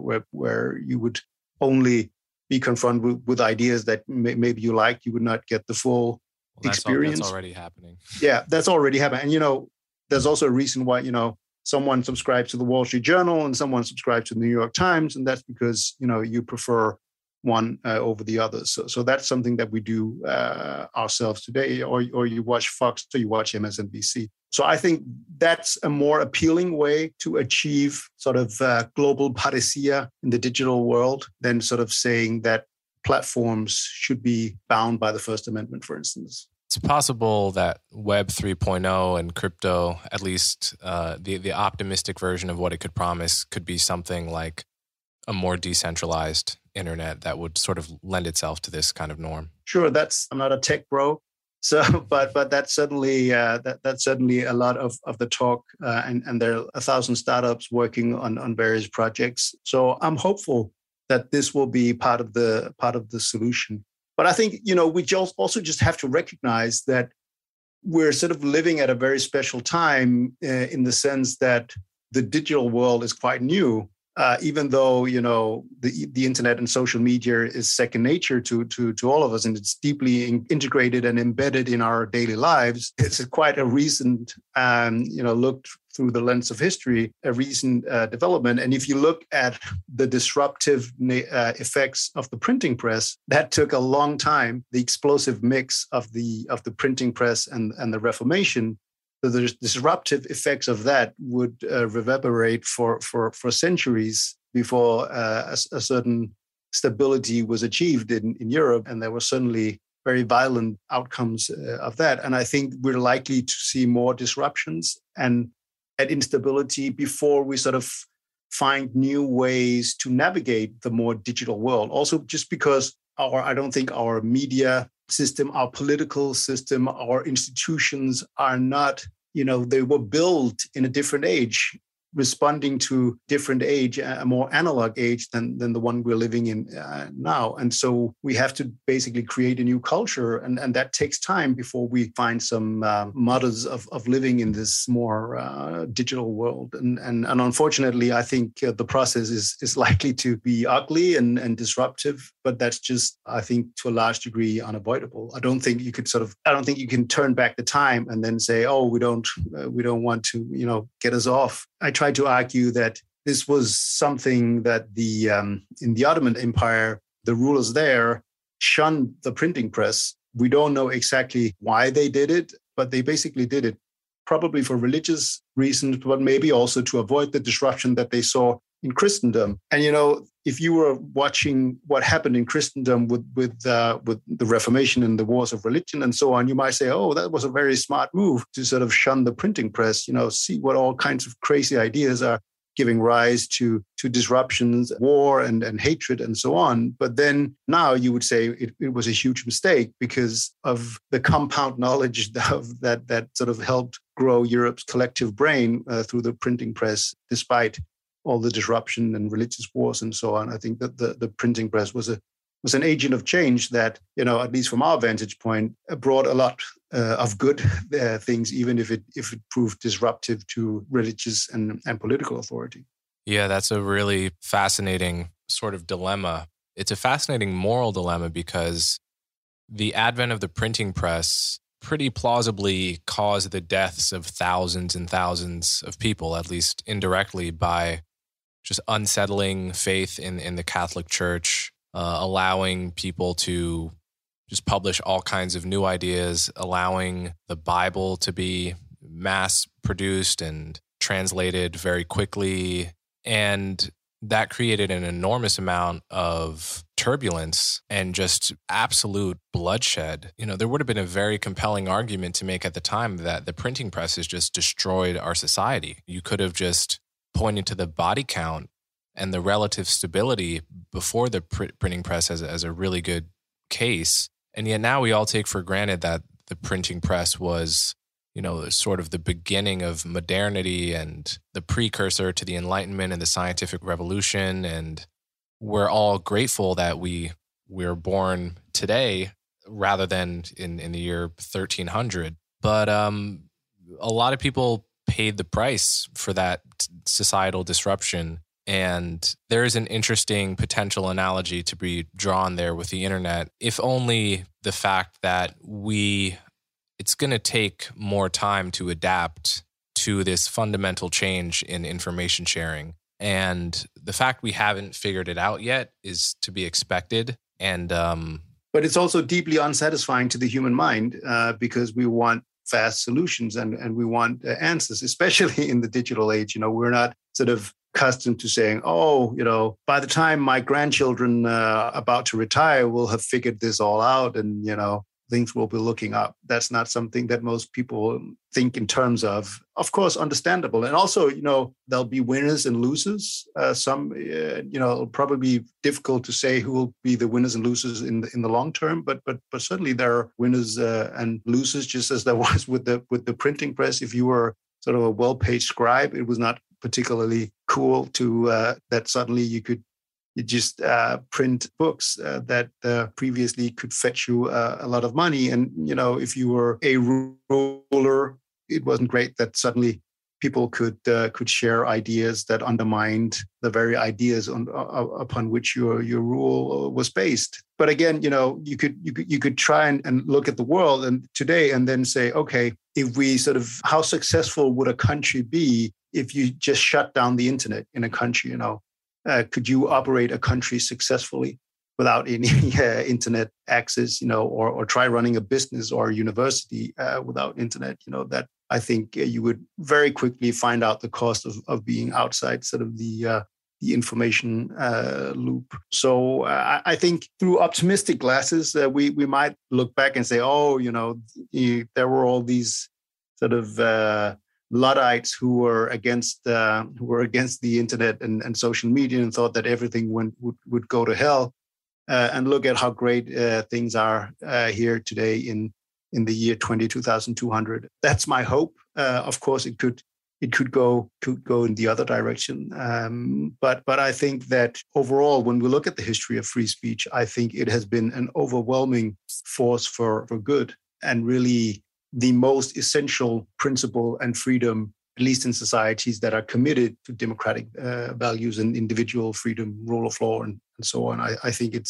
you would only be confronted with ideas that maybe you like. You would not get the full experience. That's already happening. Yeah, that's already happening. And, you know, there's also a reason why, you know, someone subscribes to the Wall Street Journal and someone subscribes to the New York Times, and that's because, you know, you prefer one over the other. So that's something that we do ourselves today. Or you watch Fox, or you watch MSNBC. So I think that's a more appealing way to achieve sort of global parousia in the digital world than sort of saying that platforms should be bound by the First Amendment, for instance. It's possible that Web 3.0 and crypto, at least the optimistic version of what it could promise, could be something like a more decentralized internet that would sort of lend itself to this kind of norm. Sure, I'm not a tech bro, so but that's certainly a lot of the talk, and there are 1,000 startups working on various projects. So I'm hopeful that this will be part of the solution. But I think, you know, we also just have to recognize that we're sort of living at a very special time in the sense that the digital world is quite new, even though, you know, the internet and social media is second nature to all of us, and it's deeply integrated and embedded in our daily lives. It's quite a recent, you know, looked through the lens of history, a recent development. And if you look at the disruptive effects of the printing press, that took a long time. The explosive mix of the printing press and the Reformation, the disruptive effects of that would reverberate for centuries before a certain stability was achieved in Europe. And there were certainly very violent outcomes of that. And I think we're likely to see more disruptions and at instability before we sort of find new ways to navigate the more digital world. Also, just because I don't think our media system, our political system, our institutions are not, you know, they were built in a different age, responding to different age, a more analog age than the one we're living in now. And so we have to basically create a new culture. And that takes time before we find some models of living in this more digital world. And unfortunately, I think the process is likely to be ugly and disruptive, but that's just, I think, to a large degree unavoidable. I don't think you can turn back the time and then say, oh, we don't want to, you know, get us off. I tried to argue that this was something that in the Ottoman Empire, the rulers there shunned the printing press. We don't know exactly why they did it, but they basically did it probably for religious reasons, but maybe also to avoid the disruption that they saw in Christendom. And, you know, if you were watching what happened in Christendom with the Reformation and the wars of religion and so on, you might say, oh, that was a very smart move to sort of shun the printing press, you know, see what all kinds of crazy ideas are giving rise to disruptions, war and hatred and so on. But then now you would say it was a huge mistake because of the compound knowledge that sort of helped grow Europe's collective brain through the printing press, despite all the disruption and religious wars and so on. I think that the printing press was an agent of change that, you know, at least from our vantage point, brought a lot of good things, even if it proved disruptive to religious and political authority. Yeah, that's a really fascinating sort of dilemma. It's a fascinating moral dilemma because the advent of the printing press pretty plausibly caused the deaths of thousands and thousands of people, at least indirectly, by just unsettling faith in the Catholic Church, allowing people to just publish all kinds of new ideas, allowing the Bible to be mass produced and translated very quickly. And that created an enormous amount of turbulence and just absolute bloodshed. You know, there would have been a very compelling argument to make at the time that the printing press has just destroyed our society. You could have just pointed to the body count and the relative stability before the printing press as a really good case. And yet now we all take for granted that the printing press was, you know, sort of the beginning of modernity and the precursor to the Enlightenment and the scientific revolution. And we're all grateful that we're born today rather than in the year 1300. But a lot of people paid the price for that societal disruption. And there is an interesting potential analogy to be drawn there with the internet, if only the fact that it's going to take more time to adapt to this fundamental change in information sharing. And the fact we haven't figured it out yet is to be expected. And but it's also deeply unsatisfying to the human mind because we want fast solutions and we want answers, especially in the digital age. You know, we're not sort of accustomed to saying, oh, you know, by the time my grandchildren about to retire will have figured this all out and, you know, things will be looking up. That's not something that most people think in terms of course, understandable. And also, you know, there'll be winners and losers. You know, it'll probably be difficult to say who will be the winners and losers in the long term, but certainly there are winners and losers, just as there was with the printing press. If you were sort of a well-paid scribe, it was not particularly cool to that suddenly you just print books that previously could fetch you a lot of money. And, you know, if you were a ruler, it wasn't great that suddenly people could share ideas that undermined the very ideas upon which your rule was based. But again, you know, you could try and look at the world and today and then say, okay, if we sort of, how successful would a country be if you just shut down the internet in a country? You know, could you operate a country successfully without any internet access, you know, or try running a business or a university without internet? You know, that I think you would very quickly find out the cost of being outside sort of the information loop. So I think through optimistic glasses, we might look back and say, oh, you know, there were all these sort of Luddites who were against the internet and social media and thought that everything would go to hell, and look at how great things are here today in the year 2200. That's my hope. Of course, it could go in the other direction. But I think that overall, when we look at the history of free speech, I think it has been an overwhelming force for good and really the most essential principle and freedom, at least in societies that are committed to democratic values and individual freedom, rule of law, and so on. I think it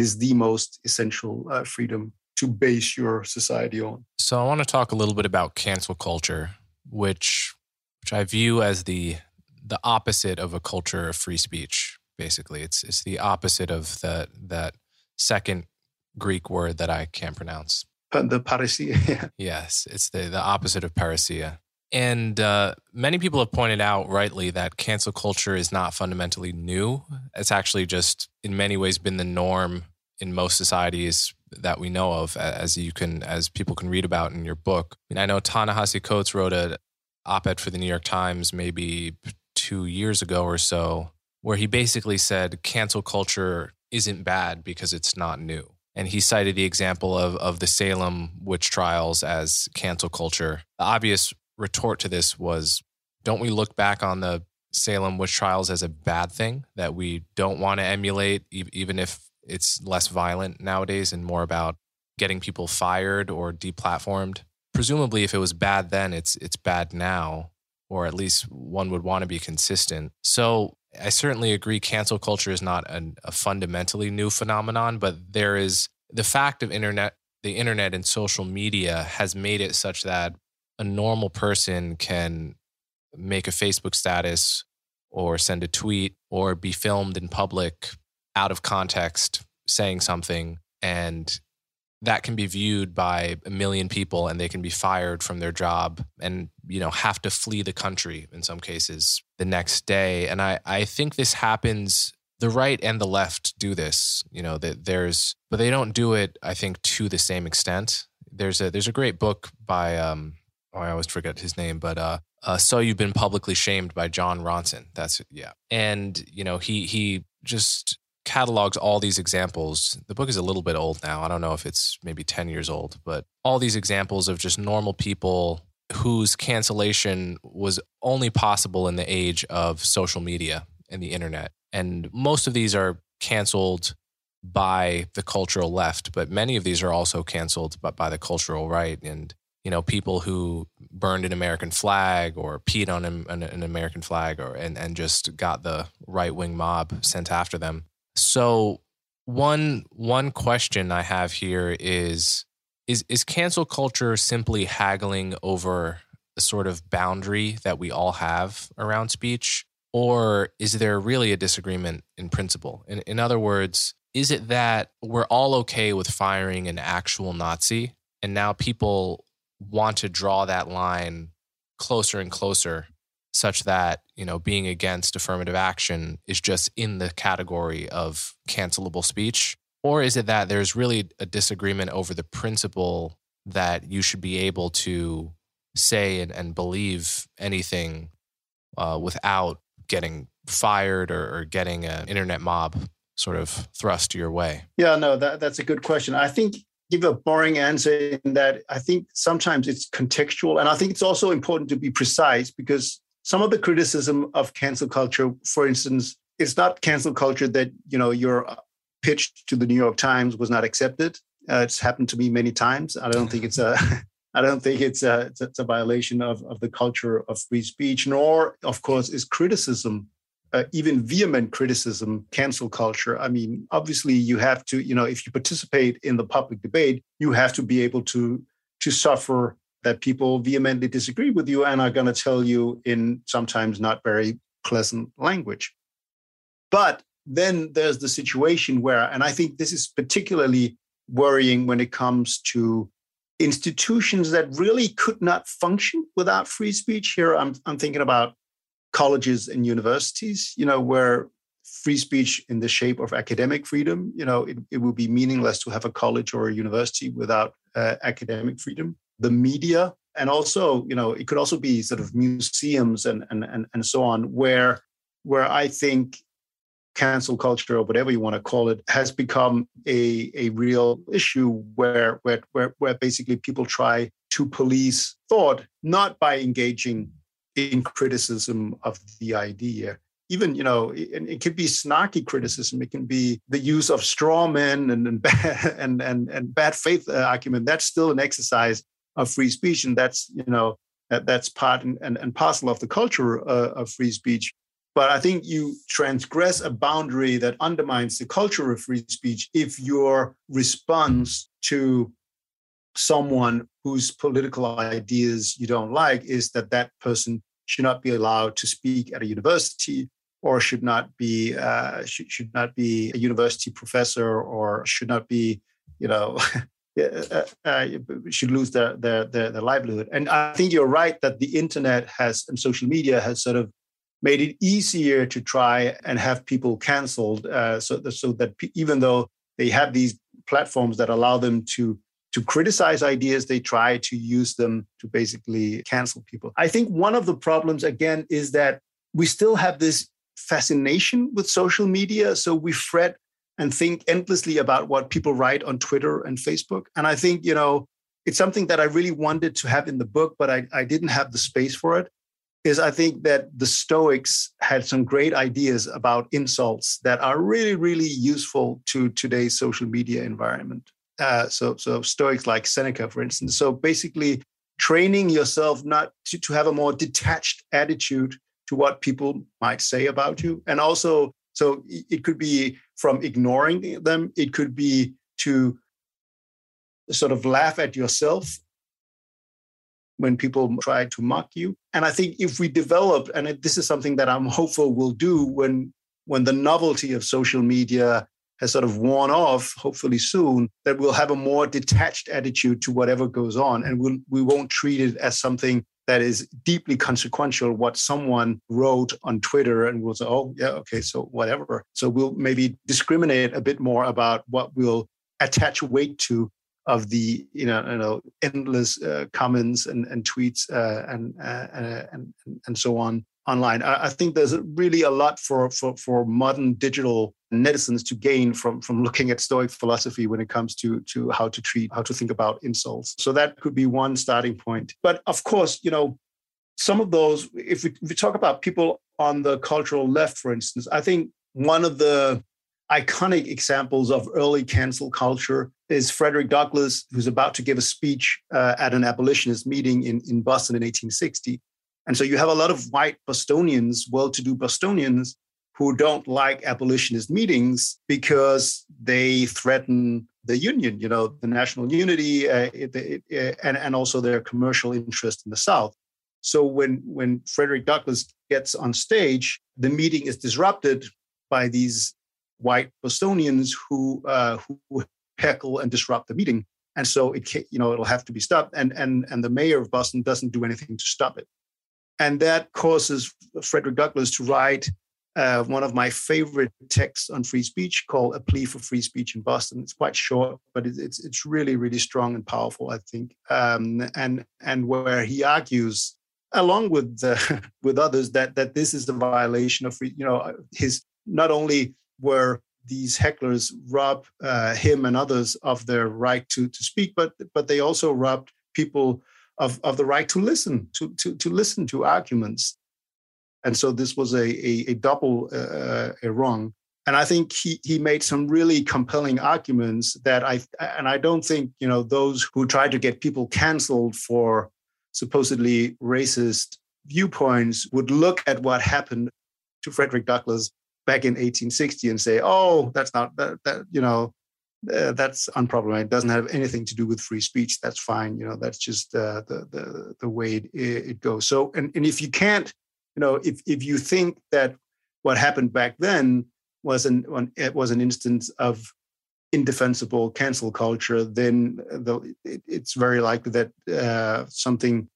is the most essential freedom to base your society on. So I want to talk a little bit about cancel culture, which I view as the opposite of a culture of free speech. Basically, it's the opposite of that second Greek word that I can't pronounce. The parousia. Yes, it's the opposite of parousia. And many people have pointed out rightly that cancel culture is not fundamentally new. It's actually just in many ways been the norm in most societies that we know of, as people can read about in your book. And I know Ta-Nehisi Coates wrote an op-ed for the New York Times maybe 2 years ago or so, where he basically said cancel culture isn't bad because it's not new. And he cited the example of the Salem witch trials as cancel culture. The obvious retort to this was, don't we look back on the Salem witch trials as a bad thing that we don't want to emulate, even if it's less violent nowadays and more about getting people fired or deplatformed? Presumably, if it was bad then, it's bad now, or at least one would want to be consistent. So I certainly agree cancel culture is not a fundamentally new phenomenon, but there is the fact of the internet and social media has made it such that a normal person can make a Facebook status or send a tweet or be filmed in public out of context saying something, and that can be viewed by 1 million people and they can be fired from their job and, you know, have to flee the country in some cases the next day. And I think this happens, the right and the left do this, you know, that but they don't do it, I think, to the same extent. There's a great book by, I always forget his name, but So You've Been Publicly Shamed by John Ronson. That's it. Yeah. And, you know, he just catalogs all these examples. The book is a little bit old now. I don't know if it's maybe 10 years old, but all these examples of just normal people whose cancellation was only possible in the age of social media and the internet. And most of these are canceled by the cultural left, but many of these are also canceled by the cultural right. And, you know, people who burned an American flag or peed on an American flag and just got the right-wing mob sent after them. So one question I have here is cancel culture simply haggling over a sort of boundary that we all have around speech? Or is there really a disagreement in principle? In other words, is it that we're all okay with firing an actual Nazi, and now people want to draw that line closer and closer such that, you know, being against affirmative action is just in the category of cancelable speech? Or is it that there's really a disagreement over the principle that you should be able to say and believe anything without getting fired or getting an internet mob sort of thrust your way? Yeah, no, that's a good question. I think give a boring answer in that I think sometimes it's contextual. And I think it's also important to be precise, because some of the criticism of cancel culture, for instance, it's not cancel culture that, you know, your pitch to the New York Times was not accepted. It's happened to me many times. I don't think it's a... it's a violation of the culture of free speech, nor, of course, is criticism, even vehement criticism, cancel culture. I mean, obviously, you have to, you know, if you participate in the public debate, you have to be able to suffer that people vehemently disagree with you and are going to tell you in sometimes not very pleasant language. But then there's the situation where, and I think this is particularly worrying when it comes to institutions that really could not function without free speech. Here, I'm thinking about colleges and universities, you know, where free speech in the shape of academic freedom, you know, it would be meaningless to have a college or a university without academic freedom. The media, and also, you know, it could also be sort of museums and so on, where I think cancel culture, or whatever you want to call it, has become a real issue where basically people try to police thought, not by engaging in criticism of the idea. Even, you know, it could be snarky criticism. It can be the use of straw men and bad faith argument. That's still an exercise of free speech, and that's, you know, that's part and parcel of the culture of free speech. But I think you transgress a boundary that undermines the culture of free speech if your response to someone whose political ideas you don't like is that person should not be allowed to speak at a university, or should not be a university professor, or should not be, you know, should lose their livelihood. And I think you're right that the internet and social media has sort of made it easier to try and have people canceled, so that even though they have these platforms that allow them to criticize ideas, they try to use them to basically cancel people. I think one of the problems, again, is that we still have this fascination with social media, so we fret and think endlessly about what people write on Twitter and Facebook. And I think, you know, it's something that I really wanted to have in the book, but I didn't have the space for it. Is I think that the Stoics had some great ideas about insults that are really, really useful to today's social media environment. So Stoics like Seneca, for instance. So basically training yourself not to have a more detached attitude to what people might say about you. And also, so it could be from ignoring them. It could be to sort of laugh at yourself when people try to mock you. And I think if we develop, and this is something that I'm hopeful we'll do when the novelty of social media has sort of worn off, hopefully soon, that we'll have a more detached attitude to whatever goes on, and we won't treat it as something that is deeply consequential, what someone wrote on Twitter, and we'll say, oh, yeah, okay, so whatever. So we'll maybe discriminate a bit more about what we'll attach weight to of the you know endless comments and tweets and so on online. I think there's really a lot for modern digital netizens to gain from looking at Stoic philosophy when it comes to how to think about insults. So that could be one starting point. But of course, you know, some of those, if we talk about people on the cultural left, for instance, I think one of the iconic examples of early cancel culture is Frederick Douglass, who's about to give a speech at an abolitionist meeting in Boston in 1860. And so you have a lot of white Bostonians, well-to-do Bostonians, who don't like abolitionist meetings because they threaten the union, you know, the national unity, and also their commercial interest in the South. So when Frederick Douglass gets on stage, the meeting is disrupted by these white Bostonians who heckle and disrupt the meeting, and so it'll have to be stopped. And the mayor of Boston doesn't do anything to stop it, and that causes Frederick Douglass to write one of my favorite texts on free speech called "A Plea for Free Speech in Boston." It's quite short, but it's really, really strong and powerful, I think. And where he argues, along with others, that this is the violation of free. You know, his not only were these hecklers rob him and others of their right to speak, but they also robbed people of the right to listen to arguments, and so this was a double a wrong. And I think he made some really compelling arguments that I don't think those who try to get people canceled for supposedly racist viewpoints would look at what happened to Frederick Douglass back in 1860 and say, "Oh, that's not that's unproblematic. It doesn't have anything to do with free speech. That's fine. You know, that's just the way it goes." So, and if you can't, if you think that what happened back then was an instance of indefensible cancel culture, then it's very likely that something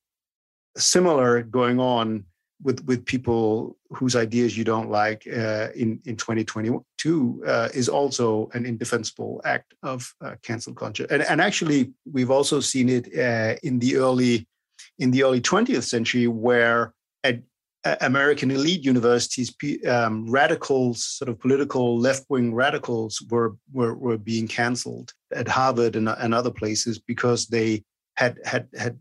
similar going on with people whose ideas you don't like in 2022 is also an indefensible act of cancel culture. And actually, we've also seen it in the early 20th century, where at American elite universities, radicals, sort of political left-wing radicals, were being canceled at Harvard and other places because they had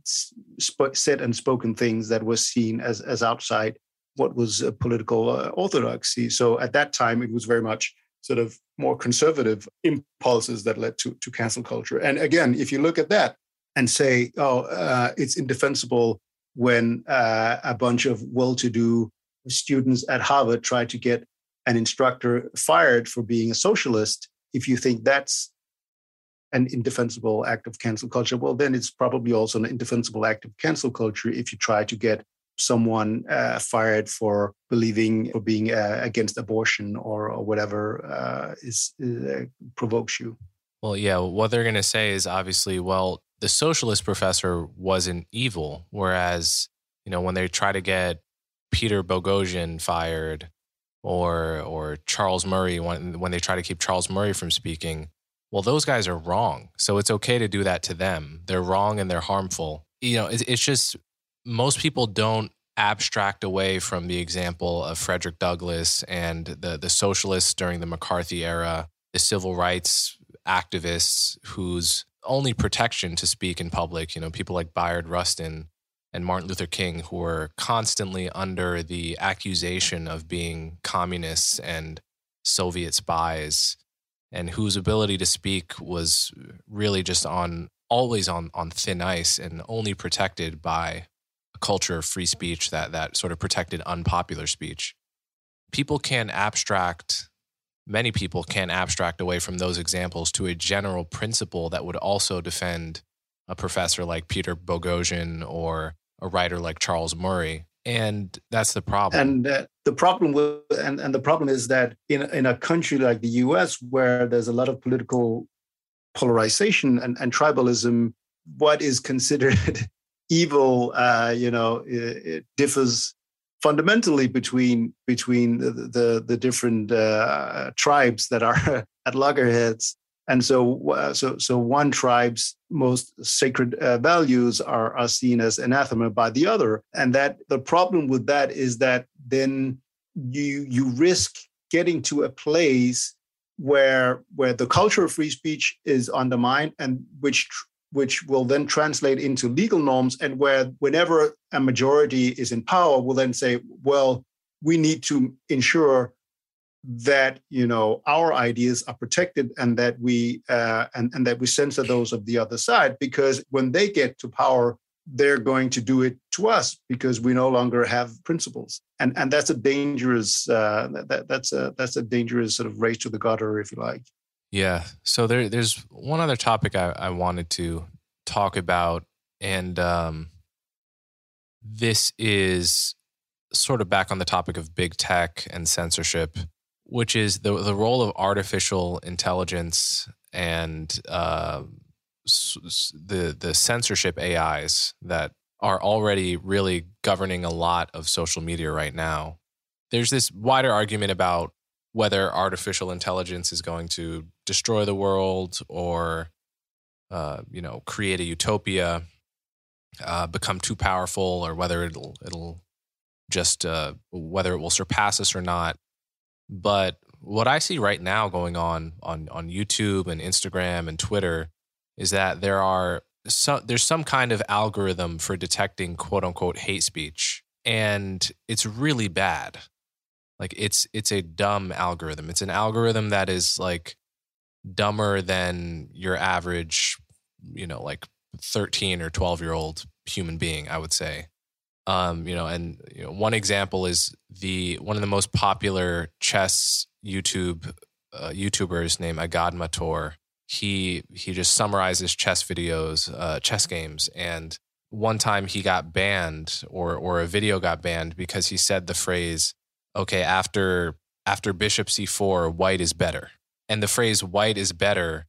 said and spoken things that were seen as outside what was a political orthodoxy. So at that time, it was very much sort of more conservative impulses that led to cancel culture. And again, if you look at that and say, it's indefensible when a bunch of well-to-do students at Harvard try to get an instructor fired for being a socialist, if you think that's an indefensible act of cancel culture, well, then it's probably also an indefensible act of cancel culture if you try to get someone fired for believing or being against abortion or whatever provokes you. Well, yeah, what they're going to say is obviously, well, the socialist professor wasn't evil, whereas, when they try to get Peter Boghossian fired or Charles Murray, when they try to keep Charles Murray from speaking, well, those guys are wrong. So it's okay to do that to them. They're wrong and they're harmful. It's just most people don't abstract away from the example of Frederick Douglass and the socialists during the McCarthy era, the civil rights activists whose only protection to speak in public, people like Bayard Rustin and Martin Luther King, who were constantly under the accusation of being communists and Soviet spies, and whose ability to speak was really just always on thin ice and only protected by a culture of free speech that sort of protected unpopular speech. Many people can't abstract away from those examples to a general principle that would also defend a professor like Peter Boghossian or a writer like Charles Murray. And that's the problem. And the problem is that in a country like the U.S., where there's a lot of political polarization and tribalism, what is considered evil, it differs fundamentally between the different tribes that are at loggerheads. And so one tribe's most sacred values are seen as anathema by the other. And that the problem with that is that then you risk getting to a place where the culture of free speech is undermined, and which will then translate into legal norms, and where whenever a majority is in power will then say, well, we need to ensure that, you know, our ideas are protected and that we and that we censor those of the other side, because when they get to power, they're going to do it to us because we no longer have principles. And that's a dangerous that's a dangerous sort of race to the gutter, if you like. Yeah. So there's one other topic I wanted to talk about, and this is sort of back on the topic of big tech and censorship, which is the role of artificial intelligence and the censorship AIs that are already really governing a lot of social media right now. There's this wider argument about whether artificial intelligence is going to destroy the world or, create a utopia, become too powerful, or whether it'll just whether it will surpass us or not. But what I see right now going on YouTube and Instagram and Twitter is that there's some kind of algorithm for detecting quote unquote hate speech, and it's really bad. Like it's a dumb algorithm. It's an algorithm that is like dumber than your average, you know, like 13 or 12-year-old human being, I would say. One example is one of the most popular chess YouTubers named Agad Mator. He just summarizes chess videos, chess games, and one time he got banned or a video got banned because he said the phrase, "Okay, after bishop c4, white is better," and the phrase "white is better"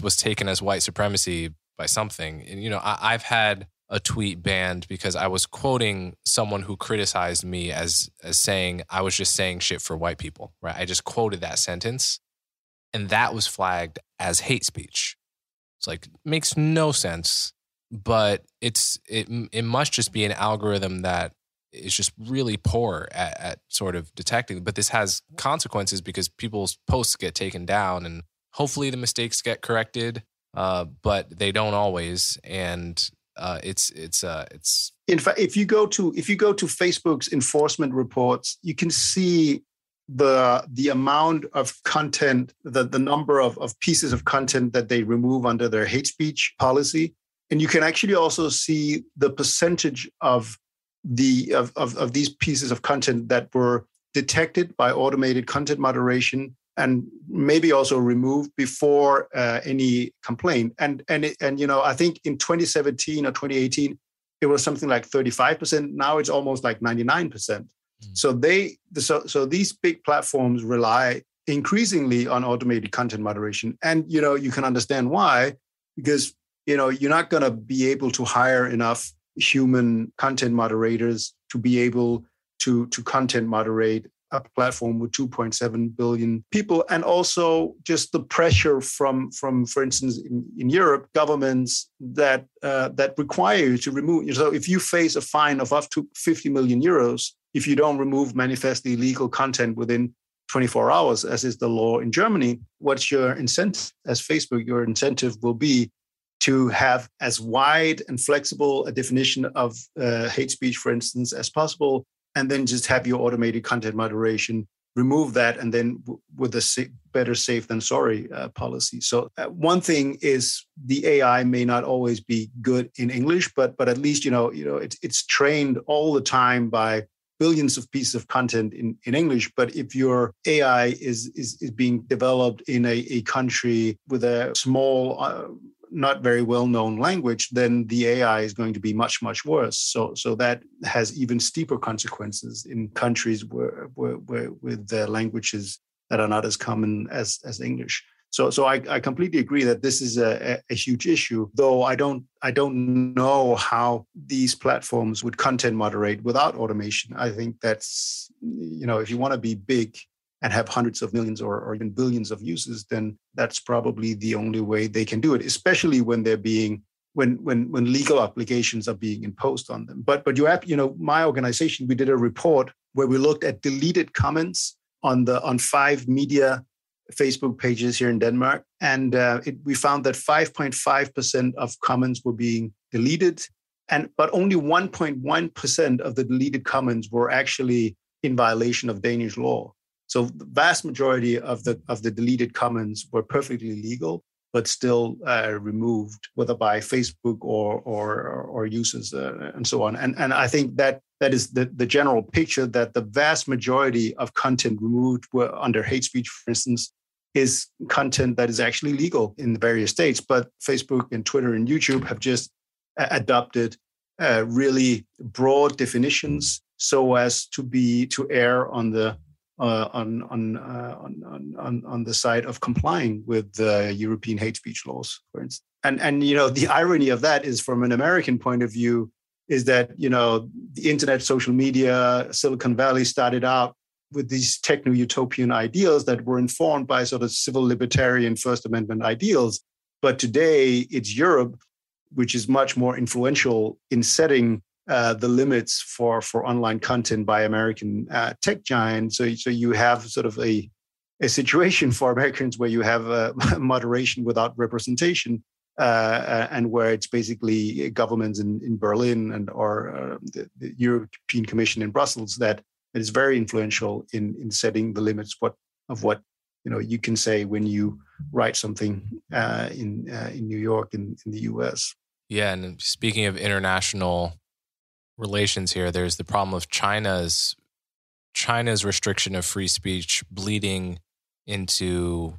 was taken as white supremacy by something. And you know, I've had a tweet banned because I was quoting someone who criticized me as saying I was just saying shit for white people, right? I just quoted that sentence, and that was flagged as hate speech. It's like, makes no sense, but it must just be an algorithm that is just really poor at sort of detecting. But this has consequences because people's posts get taken down, and hopefully the mistakes get corrected, but they don't always. And it's in fact, if you go to Facebook's enforcement reports, you can see the amount of content, the number of pieces of content that they remove under their hate speech policy, and you can actually also see the percentage of these pieces of content that were detected by automated content moderation and maybe also removed before any complaint. And I think in 2017 or 2018, it was something like 35%. Now it's almost like 99%. Mm. So these big platforms rely increasingly on automated content moderation. And, you know, you can understand why, because, you know, you're not going to be able to hire enough human content moderators to be able to content moderate a platform with 2.7 billion people. And also just the pressure from for instance, in Europe, governments that require you to remove. So if you face a fine of up to 50 million euros, if you don't remove manifestly illegal content within 24 hours, as is the law in Germany, what's your incentive as Facebook? Your incentive will be to have as wide and flexible a definition of hate speech, for instance, as possible, and then just have your automated content moderation remove that, and then with a better safe than sorry policy. So one thing is the AI may not always be good in English, but at least you know it's trained all the time by billions of pieces of content in English. But if your AI is being developed in a country with a small not very well-known language, then the AI is going to be much, much worse. So that has even steeper consequences in countries where with the languages that are not as common as English. So I completely agree that this is a huge issue. Though I don't know how these platforms would content moderate without automation. I think that's, you know, if you want to be big and have hundreds of millions or even billions of users, then that's probably the only way they can do it, especially when they're being when legal obligations are being imposed on them. But my organization, we did a report where we looked at deleted comments on 5 media Facebook pages here in Denmark, and we found that 5.5% of comments were being deleted, but only 1.1% of the deleted comments were actually in violation of Danish law. So the vast majority of the deleted comments were perfectly legal, but still removed, whether by Facebook or users and so on. And I think that is the general picture, that the vast majority of content removed were under hate speech, for instance, is content that is actually legal in the various states. But Facebook and Twitter and YouTube have just adopted really broad definitions so as to err on the on the side of complying with the European hate speech laws, for instance. And you know, the irony of that is, from an American point of view, is that, you know, the internet, social media, Silicon Valley started out with these techno-utopian ideals that were informed by sort of civil libertarian First Amendment ideals. But today it's Europe, which is much more influential in setting the limits for online content by American tech giants. So you have sort of a situation for Americans where you have moderation without representation, and where it's basically governments in Berlin or the European Commission in Brussels that is very influential in setting the limits of what you know you can say when you write something in New York in the U.S. Yeah, and speaking of international relations here, there's the problem of China's restriction of free speech bleeding into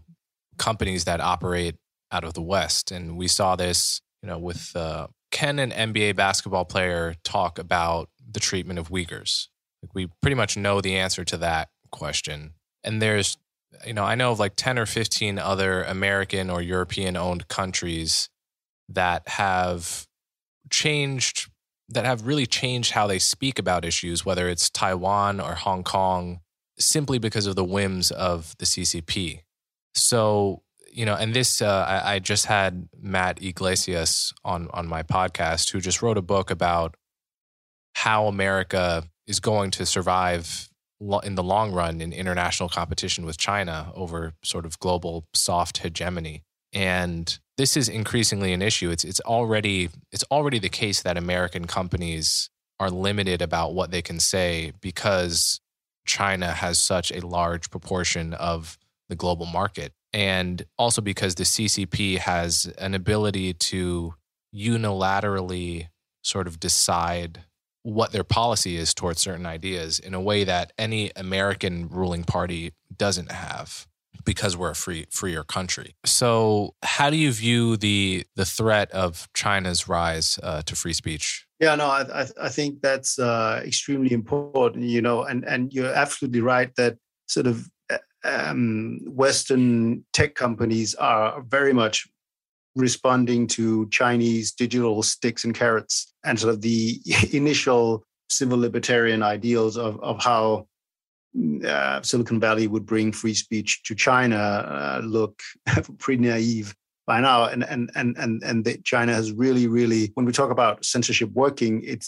companies that operate out of the West. And we saw this, you know, with Ken, an NBA basketball player, talk about the treatment of Uyghurs. Like, we pretty much know the answer to that question. And there's, you know, I know of like 10 or 15 other American or European owned countries that have really changed how they speak about issues, whether it's Taiwan or Hong Kong, simply because of the whims of the CCP. So, you know, and this, I just had Matt Iglesias on my podcast, who just wrote a book about how America is going to survive in the long run in international competition with China over sort of global soft hegemony. And this is increasingly an issue. It's already the case that American companies are limited about what they can say because China has such a large proportion of the global market, and also because the CCP has an ability to unilaterally sort of decide what their policy is towards certain ideas in a way that any American ruling party doesn't have, because we're a freer country. So how do you view the threat of China's rise to free speech? Yeah, no, I think that's extremely important, you know, and you're absolutely right that sort of Western tech companies are very much responding to Chinese digital sticks and carrots and sort of the initial civil libertarian ideals of how Silicon Valley would bring free speech to China look pretty naive by now, and China has really, really. When we talk about censorship working,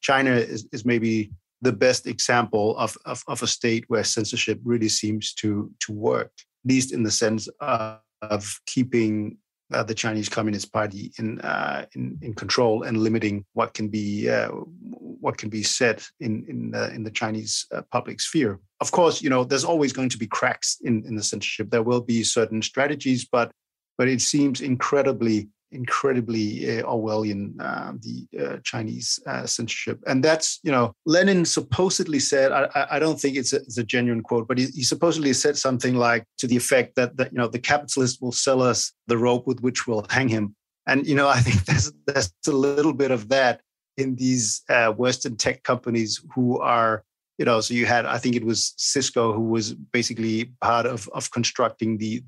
China is maybe the best example of a state where censorship really seems to work, at least in the sense of keeping the Chinese Communist Party in control and limiting what can be said in the Chinese public sphere. Of course, you know, there's always going to be cracks in the censorship. There will be certain strategies, but it seems incredibly Orwellian, the Chinese censorship. And that's, you know, Lenin supposedly said, I don't think it's a genuine quote, but he supposedly said something like, to the effect that, you know, the capitalist will sell us the rope with which we'll hang him. And, you know, I think that's a little bit of that in these Western tech companies who are, you know, so you had, I think it was Cisco, who was basically part of constructing the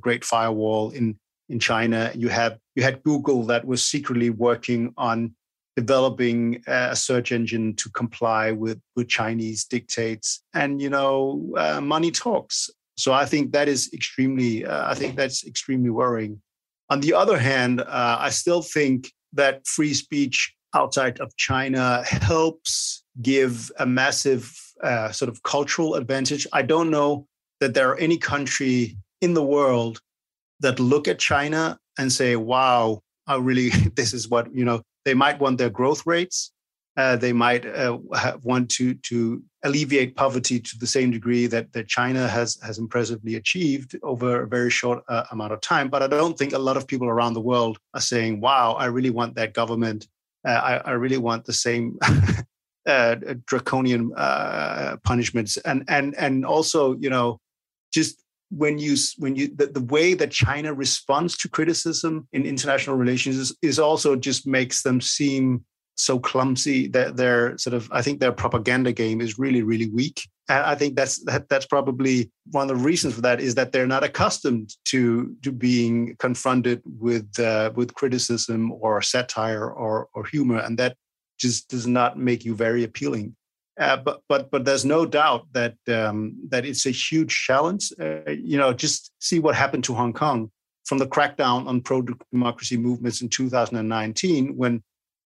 Great Firewall in China. You had Google that was secretly working on developing a search engine to comply with Chinese dictates, and, you know, money talks. So I think that is extremely worrying. On the other hand, I still think that free speech outside of China helps give a massive sort of cultural advantage. I don't know that there are any country in the world that look at China and say, wow, I really, this is what, you know, they might want their growth rates, They might want to alleviate poverty to the same degree that China has impressively achieved over a very short amount of time. But I don't think a lot of people around the world are saying, wow, I really want that government. I really want the same draconian punishments. And also, you know, just when you the way that China responds to criticism in international relations is also just makes them seem so clumsy that their sort of, I think their propaganda game is really, really weak. And I think that's probably one of the reasons for that is that they're not accustomed to being confronted with criticism or satire or humor, and that just does not make you very appealing. But there's no doubt that that it's a huge challenge. You know, just see what happened to Hong Kong from the crackdown on pro-democracy movements in 2019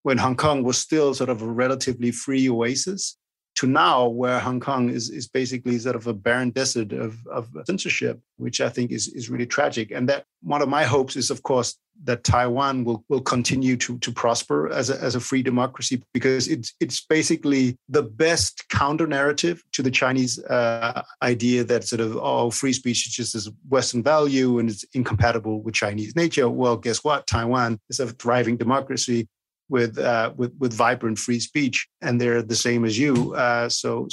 when Hong Kong was still sort of a relatively free oasis, to now where Hong Kong is basically sort of a barren desert of censorship, which I think is really tragic. And that one of my hopes is, of course, that Taiwan will continue to prosper as a free democracy, because it's basically the best counter-narrative to the Chinese idea that sort of, oh, free speech is just this Western value and it's incompatible with Chinese nature. Well, guess what? Taiwan is a thriving democracy with vibrant free speech, and they're the same as you. So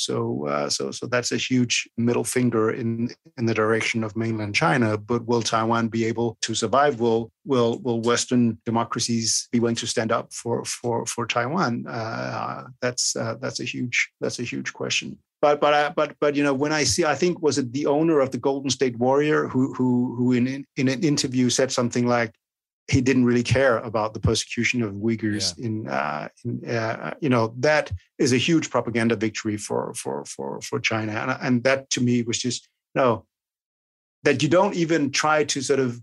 that's a huge middle finger in the direction of mainland China. But will Taiwan be able to survive? Will Western democracies be willing to stand up for Taiwan? That's a huge question. But you know, when I see, I think, was it the owner of the Golden State Warrior who in an interview said something like, he didn't really care about the persecution of Uyghurs. Yeah. You know, that is a huge propaganda victory for China, and that to me was just no. That you don't even try to sort of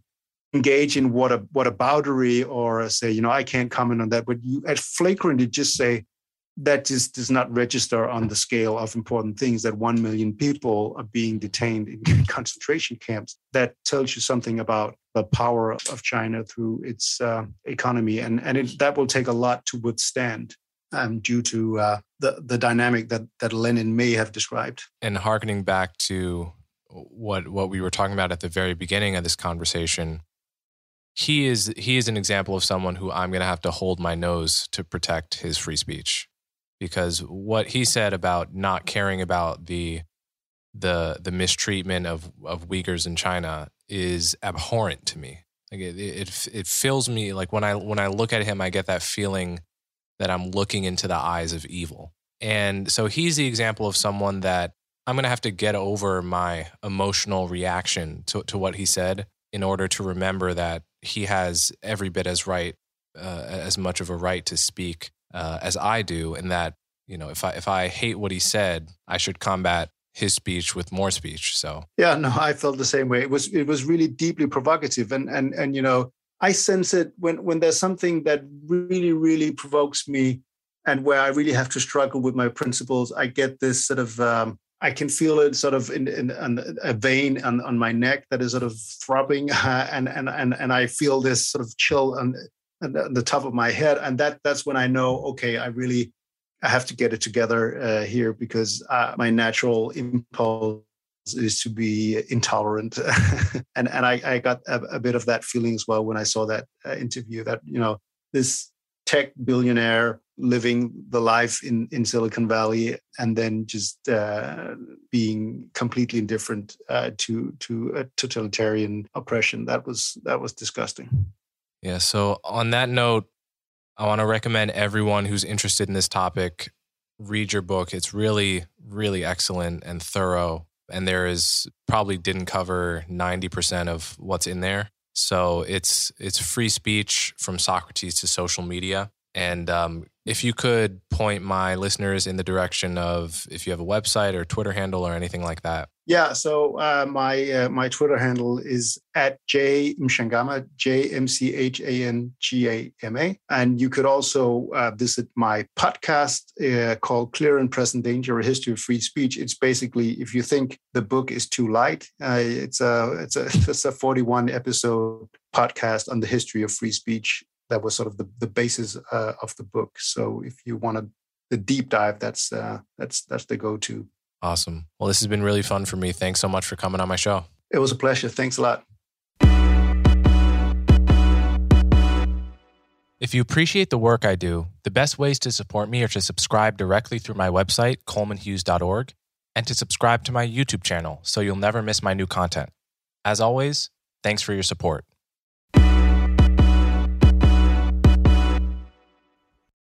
engage in what a boundary or say, you know, I can't comment on that, but you flagrantly just say that just does not register on the scale of important things, that 1 million people are being detained in concentration camps. That tells you something about the power of China through its economy. And that will take a lot to withstand due to the dynamic that Lenin may have described. And hearkening back to what we were talking about at the very beginning of this conversation, he is an example of someone who I'm going to have to hold my nose to protect his free speech. Because what he said about not caring about the mistreatment of Uyghurs in China is abhorrent to me. Like it fills me, like when I look at him, I get that feeling that I'm looking into the eyes of evil. And so he's the example of someone that I'm going to have to get over my emotional reaction to what he said in order to remember that he has every bit as right, as much of a right to speak as I do, and that, you know, if I hate what he said, I should combat his speech with more speech. So yeah, no, I felt the same way. It was really deeply provocative, and you know, I sense it when there's something that really, really provokes me, and where I really have to struggle with my principles. I get this sort of I can feel it sort of in a vein on my neck that is sort of throbbing, and I feel this sort of chill on the top of my head, and that's when I know, okay, I have to get it together here, because my natural impulse is to be intolerant, and I got a bit of that feeling as well when I saw that interview, that, you know, this tech billionaire living the life in Silicon Valley and then just being completely indifferent to a totalitarian oppression, that was disgusting. Yeah. So on that note, I want to recommend everyone who's interested in this topic, read your book. It's really, really excellent and thorough. And there is probably didn't cover 90% of what's in there. So it's Free Speech from Socrates to Social Media. And if you could point my listeners in the direction of, if you have a website or Twitter handle or anything like that. Yeah, so my Twitter handle is at @jmchangama, JMCHANGAMA. And you could also visit my podcast called Clear and Present Danger, A History of Free Speech. It's basically, if you think the book is too light, it's a 41-episode podcast on the history of free speech. That was sort of the basis of the book. So if you want to the deep dive, that's the go-to. Awesome. Well, this has been really fun for me. Thanks so much for coming on my show. It was a pleasure. Thanks a lot. If you appreciate the work I do, the best ways to support me are to subscribe directly through my website, colemanhughes.org, and to subscribe to my YouTube channel so you'll never miss my new content. As always, thanks for your support.